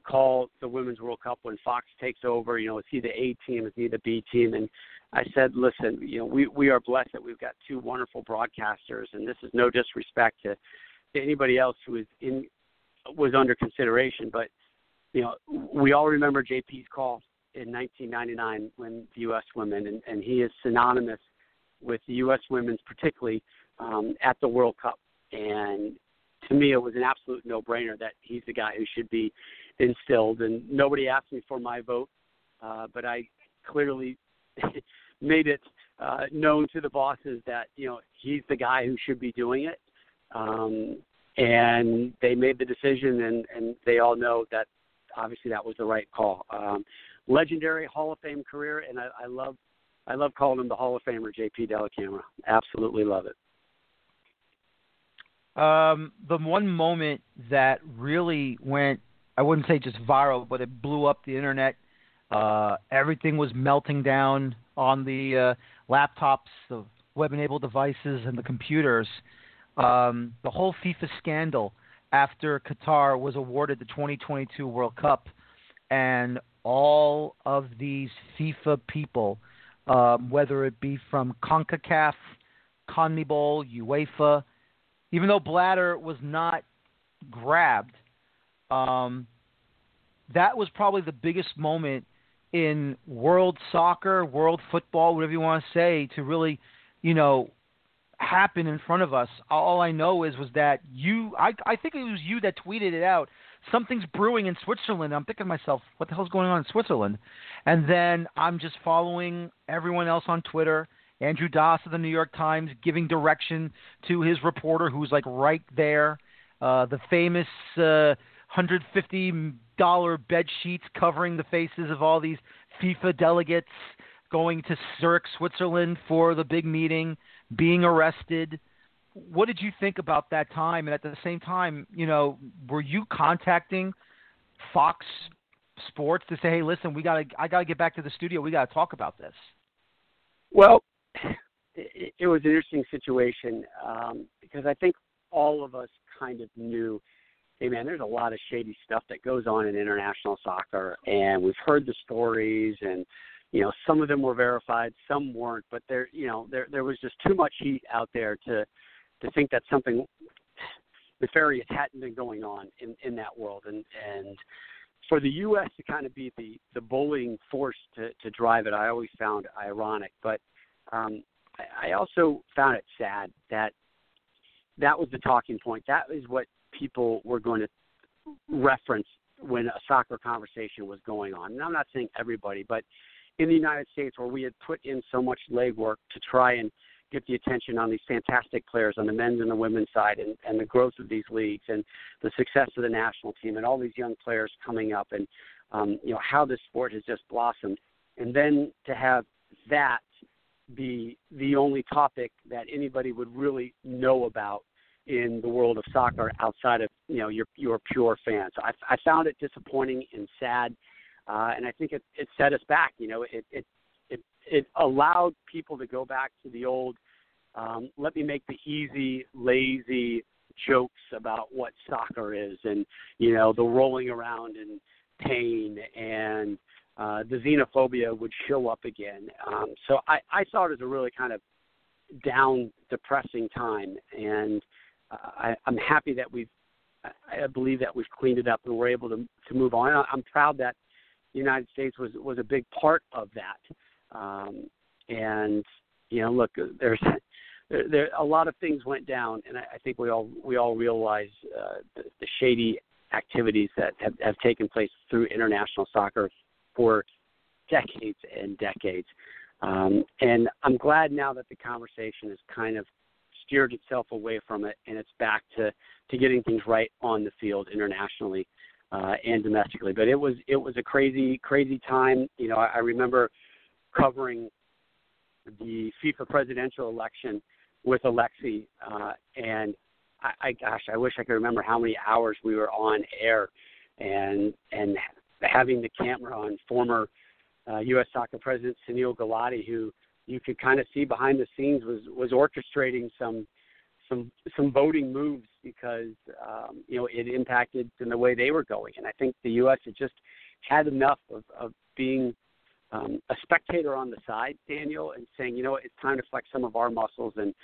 call the Women's World Cup when Fox takes over? Is he the A team? Is he the B team? And I said, listen, we are blessed that we've got two wonderful broadcasters, and this is no disrespect to anybody else who was under consideration. But, we all remember JP's call in 1999 when the U.S. women, and he is synonymous with the U.S. women's, particularly at the World Cup. And to me, it was an absolute no-brainer that he's the guy who should be instilled. And nobody asked me for my vote, but I clearly made it known to the bosses that, he's the guy who should be doing it. And they made the decision, and they all know that obviously that was the right call. Legendary Hall of Fame career, and I love calling him the Hall of Famer, J.P. Della Camera. Absolutely love it. The one moment that really went, I wouldn't say just viral, but it blew up the internet. Everything was melting down on the laptops, the web-enabled devices, and the computers. The whole FIFA scandal after Qatar was awarded the 2022 World Cup, and all of these FIFA people, whether it be from CONCACAF, CONMEBOL, UEFA, even though Blatter was not grabbed, that was probably the biggest moment in world soccer, world football, whatever you want to say, to really, happen in front of us. All I know was that I think it was you that tweeted it out. Something's brewing in Switzerland. I'm thinking to myself, what the hell's going on in Switzerland? And then I'm just following everyone else on Twitter. Andrew Doss of the New York Times giving direction to his reporter who's right there. The famous $150 bed sheets covering the faces of all these FIFA delegates going to Zurich, Switzerland for the big meeting, being arrested. What did you think about that time? And at the same time, were you contacting Fox Sports to say, hey, listen, I got to get back to the studio. We got to talk about this. Well, it was an interesting situation because I think all of us kind of knew, hey, man, there's a lot of shady stuff that goes on in international soccer, and we've heard the stories, and, some of them were verified, some weren't, but there was just too much heat out there to think that something nefarious hadn't been going on in that world. And for the U.S. to kind of be the bullying force to drive it, I always found ironic. But I also found it sad that that was the talking point. That is what people were going to reference when a soccer conversation was going on. And I'm not saying everybody, but in the United States, where we had put in so much legwork to try and get the attention on these fantastic players on the men's and the women's side, and the growth of these leagues and the success of the national team and all these young players coming up, and you know, how this sport has just blossomed. And then to have that be the only topic that anybody would really know about in the world of soccer outside of, you know, your pure fans. So I found it disappointing and sad, and I think it set us back. You know, it allowed people to go back to the old, let me make the easy, lazy jokes about what soccer is, and, you know, the rolling around in pain, and the xenophobia would show up again. So I saw it as a really kind of down, depressing time, and I'm happy that I believe that we've cleaned it up and we're able to move on. I'm proud that the United States was a big part of that. And you know, look, there a lot of things went down, and I think we all realize the shady activities that have taken place through international soccer for decades and decades. And I'm glad now that the conversation has kind of steered itself away from it, and it's back to getting things right on the field internationally and domestically. But it was a crazy, crazy time. You know, I remember covering the FIFA presidential election with Alexi, and I wish I could remember how many hours we were on air, and having the camera on former U.S. Soccer President Sunil Gulati, who you could kind of see behind the scenes was orchestrating some voting moves, because you know, it impacted in the way they were going. And I think the U.S. had just had enough of being a spectator on the side, Daniel, and saying, you know what, it's time to flex some of our muscles and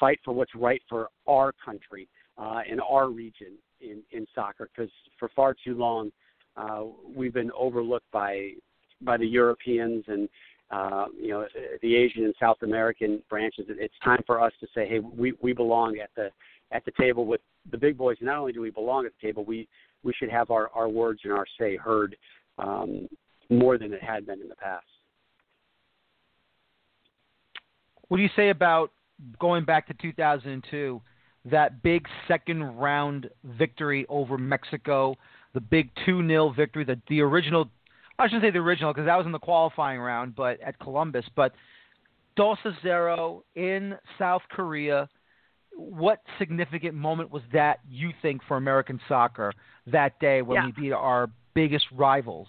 fight for what's right for our country and our region in soccer, because for far too long we've been overlooked by the Europeans and you know, the Asian and South American branches. It's time for us to say, hey, we belong at the table with the big boys. Not only do we belong at the table, we should have our words and our say heard more than it had been in the past. What do you say about going back to 2002, that big second round victory over Mexico, the big 2-0 victory, the original? I shouldn't say the original, because that was in the qualifying round, but at Columbus. But 2-0 in South Korea. What significant moment was that, you think, for American soccer that day when we beat our biggest rivals?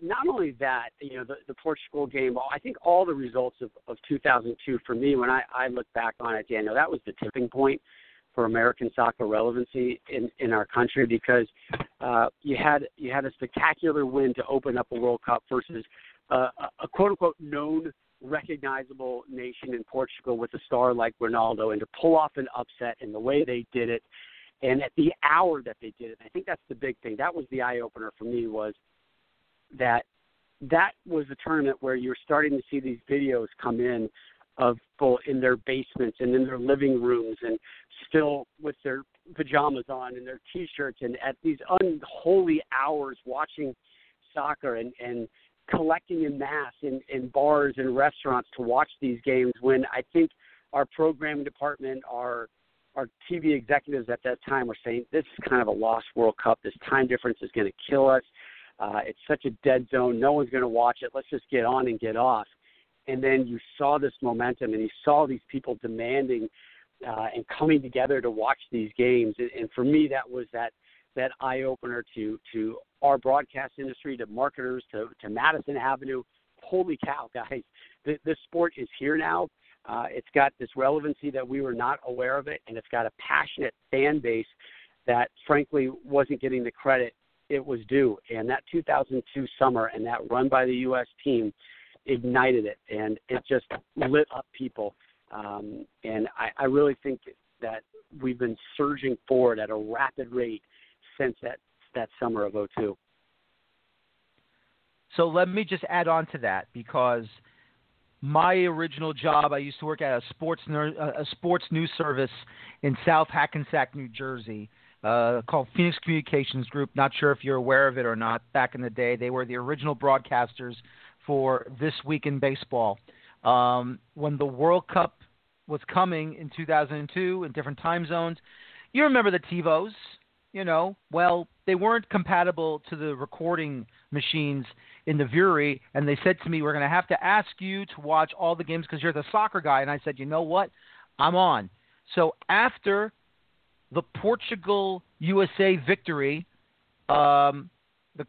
Not only that, you know, the Portugal game, I think all the results of 2002, for me, when I look back on it, Daniel, that was the tipping point for American soccer relevancy in our country, because you had a spectacular win to open up a World Cup versus a quote-unquote known, recognizable nation in Portugal with a star like Ronaldo, and to pull off an upset in the way they did it and at the hour that they did it. I think that's the big thing. That was the eye-opener for me, was that was a tournament where you're starting to see these videos come in of people in their basements and in their living rooms and still with their pajamas on and their T-shirts, and at these unholy hours watching soccer and collecting in mass in bars and restaurants to watch these games, when I think our programming department, our TV executives at that time were saying, this is kind of a lost World Cup. This time difference is going to kill us. It's such a dead zone. No one's going to watch it. Let's just get on and get off. And then you saw this momentum, and you saw these people demanding and coming together to watch these games. And for me, that was that eye-opener to our broadcast industry, to marketers, to Madison Avenue. Holy cow, guys, this sport is here now. It's got this relevancy that we were not aware of it, and it's got a passionate fan base that, frankly, wasn't getting the credit it was due. And that 2002 summer and that run by the U.S. team ignited it, and it just lit up people. And I really think that we've been surging forward at a rapid rate since that summer of 2002. So let me just add on to that, because my original job, I used to work at a sports news service in South Hackensack, New Jersey, called Phoenix Communications Group. Not sure if you're aware of it or not. Back in the day, they were the original broadcasters for this week in baseball. When the World Cup was coming in 2002 in different time zones, you remember the TiVos, you know, well, they weren't compatible to the recording machines in the Vuri, and they said to me, we're going to have to ask you to watch all the games because you're the soccer guy. And I said, you know what? I'm on. So after the Portugal-USA victory, the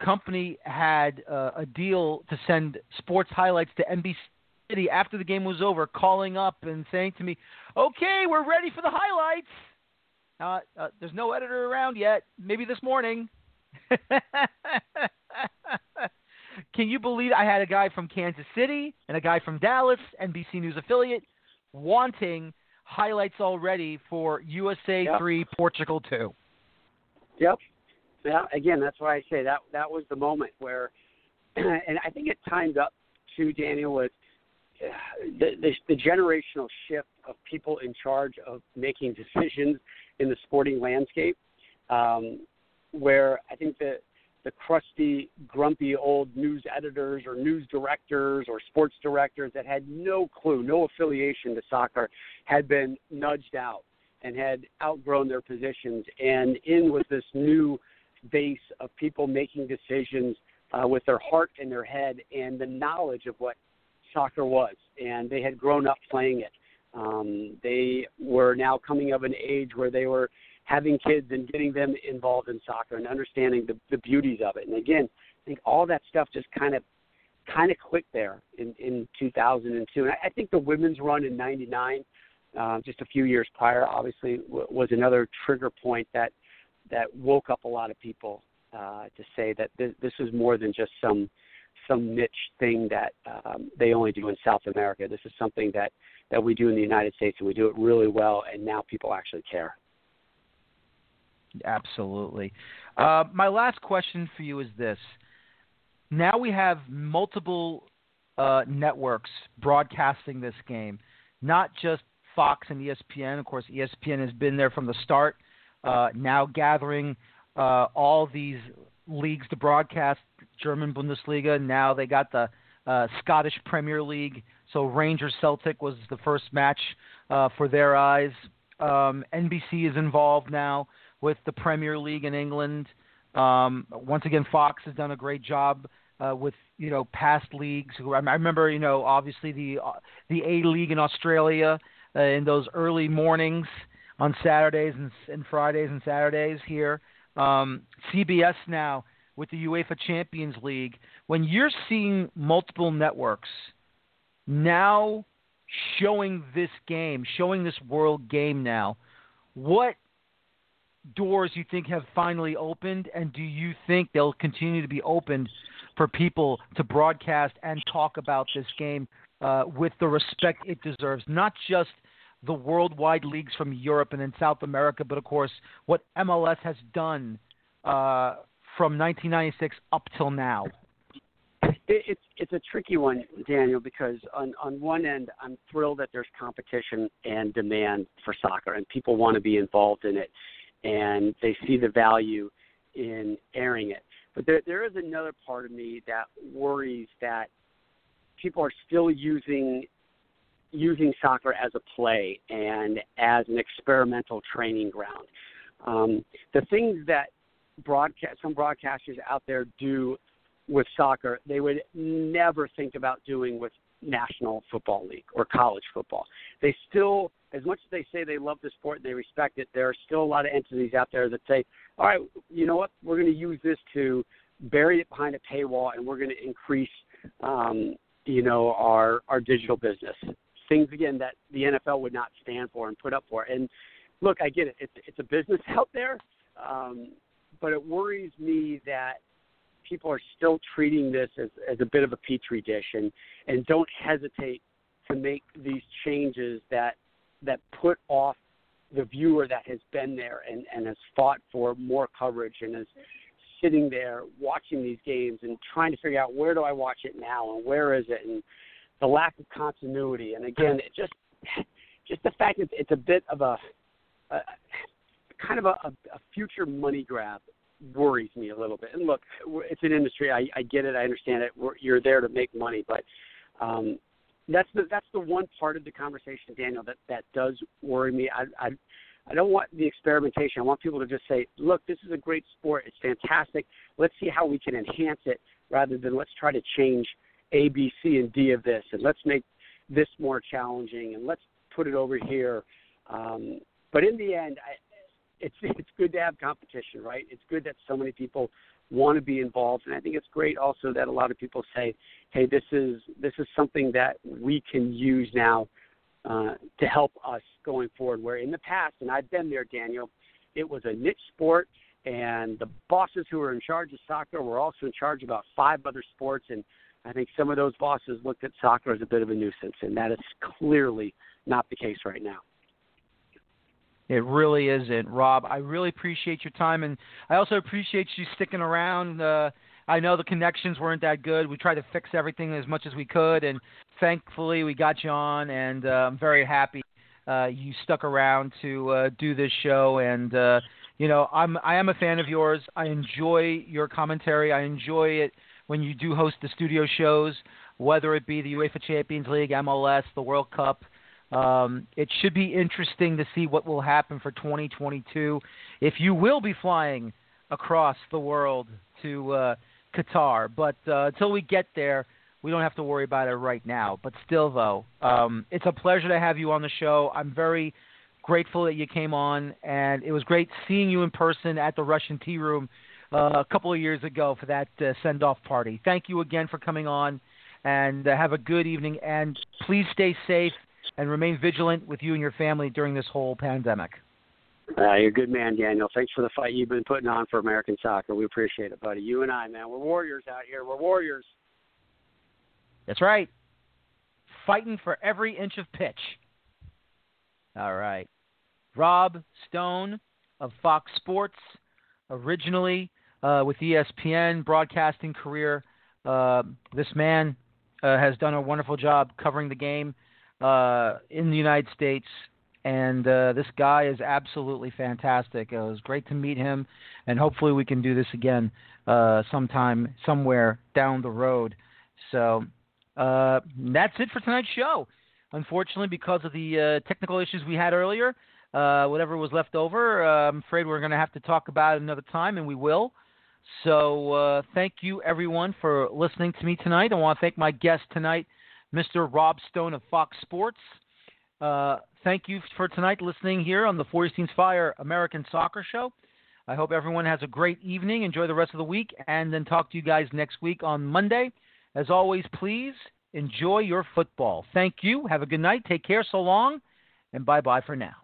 company had a deal to send sports highlights to NBC City after the game was over, calling up and saying to me, okay, we're ready for the highlights. There's no editor around yet. Maybe this morning. Can you believe I had a guy from Kansas City and a guy from Dallas, NBC News affiliate, wanting highlights already for USA 3, Portugal 2. Yep. Now, again, that's why I say that was the moment where, and I think it timed up to Daniel with the generational shift of people in charge of making decisions in the sporting landscape, where I think the crusty, grumpy old news editors or news directors or sports directors that had no clue, no affiliation to soccer, had been nudged out and had outgrown their positions. And in with this new base of people making decisions with their heart and their head and the knowledge of what soccer was. And they had grown up playing it. They were now coming of an age where they were having kids and getting them involved in soccer and understanding the beauties of it. And again, I think all that stuff just kind of clicked there in 2002. And I think the women's run in 99, just a few years prior, obviously was another trigger point that woke up a lot of people to say that this is more than just some niche thing that they only do in South America. This is something that we do in the United States, and we do it really well, and now people actually care. Absolutely. My last question for you is this. Now we have multiple networks broadcasting this game, not just Fox and ESPN. Of course, ESPN has been there from the start, now gathering all these leagues to broadcast, German Bundesliga. Now they got the Scottish Premier League. So Rangers-Celtic was the first match for their eyes. NBC is involved now with the Premier League in England. Once again, Fox has done a great job with, you know, past leagues. I remember, you know, obviously the A-League in Australia in those early mornings on Saturdays and Fridays and Saturdays here. CBS now with the UEFA Champions League. When you're seeing multiple networks now showing this game, showing this world game now, what doors you think have finally opened, and do you think they'll continue to be opened for people to broadcast and talk about this game with the respect it deserves, not just the worldwide leagues from Europe and in South America, but of course what MLS has done from 1996 up till now? It's a tricky one, Daniel, because on one end, I'm thrilled that there's competition and demand for soccer, and people want to be involved in it, and they see the value in airing it. But there is another part of me that worries that people are still using soccer as a play and as an experimental training ground. The things that some broadcasters out there do with soccer, they would never think about doing with National Football League or college football. They still, as much as they say they love the sport and they respect it, there are still a lot of entities out there that say, all right, you know what, we're going to use this to bury it behind a paywall, and we're going to increase, you know, our digital business. Things, again, that the NFL would not stand for and put up for. And, look, I get it. It's a business out there, but it worries me that people are still treating this as a bit of a petri dish and don't hesitate to make these changes that put off the viewer that has been there and has fought for more coverage and is sitting there watching these games and trying to figure out, where do I watch it now and where is it, and the lack of continuity. And again, it just the fact that it's a bit of a kind of a future money grab worries me a little bit. And look, it's an industry. I get it. I understand it. You're there to make money, but that's the one part of the conversation, Daniel, that does worry me. I don't want the experimentation. I want people to just say, look, this is a great sport. It's fantastic. Let's see how we can enhance it rather than let's try to change A, B, C, and D of this, and let's make this more challenging, and let's put it over here. But in the end, it's good to have competition, right? It's good that so many people want to be involved, and I think it's great also that a lot of people say, hey, this is something that we can use now to help us going forward, where in the past, and I've been there, Daniel, it was a niche sport, and the bosses who were in charge of soccer were also in charge of about 5 other sports, and I think some of those bosses looked at soccer as a bit of a nuisance, and that is clearly not the case right now. It really isn't, Rob. I really appreciate your time, and I also appreciate you sticking around. I know the connections weren't that good. We tried to fix everything as much as we could, and thankfully we got you on, and I'm very happy you stuck around to do this show. And, you know, I am a fan of yours. I enjoy your commentary. I enjoy it when you do host the studio shows, whether it be the UEFA Champions League, MLS, the World Cup. It should be interesting to see what will happen for 2022 if you will be flying across the world to Qatar. But until we get there, we don't have to worry about it right now. But still, though, it's a pleasure to have you on the show. I'm very grateful that you came on, and it was great seeing you in person at the Russian Tea Room a couple of years ago for that send-off party. Thank you again for coming on, and have a good evening. And please stay safe and remain vigilant with you and your family during this whole pandemic. You're a good man, Daniel. Thanks for the fight you've been putting on for American soccer. We appreciate it, buddy. You and I, man, we're warriors out here. We're warriors. That's right. Fighting for every inch of pitch. All right. Rob Stone of Fox Sports, originally with ESPN broadcasting career. This man has done a wonderful job covering the game in the United States, and this guy is absolutely fantastic. It was great to meet him, and hopefully we can do this again sometime, somewhere down the road. So that's it for tonight's show. Unfortunately, because of the technical issues we had earlier, whatever was left over, I'm afraid we're going to have to talk about it another time, and we will. So thank you, everyone, for listening to me tonight. I want to thank my guest tonight, Mr. Rob Stone of Fox Sports. Thank you for tonight listening here on the 40 Teams Fire American Soccer Show. I hope everyone has a great evening. Enjoy the rest of the week, and then talk to you guys next week on Monday. As always, please enjoy your football. Thank you. Have a good night. Take care. So long, and bye-bye for now.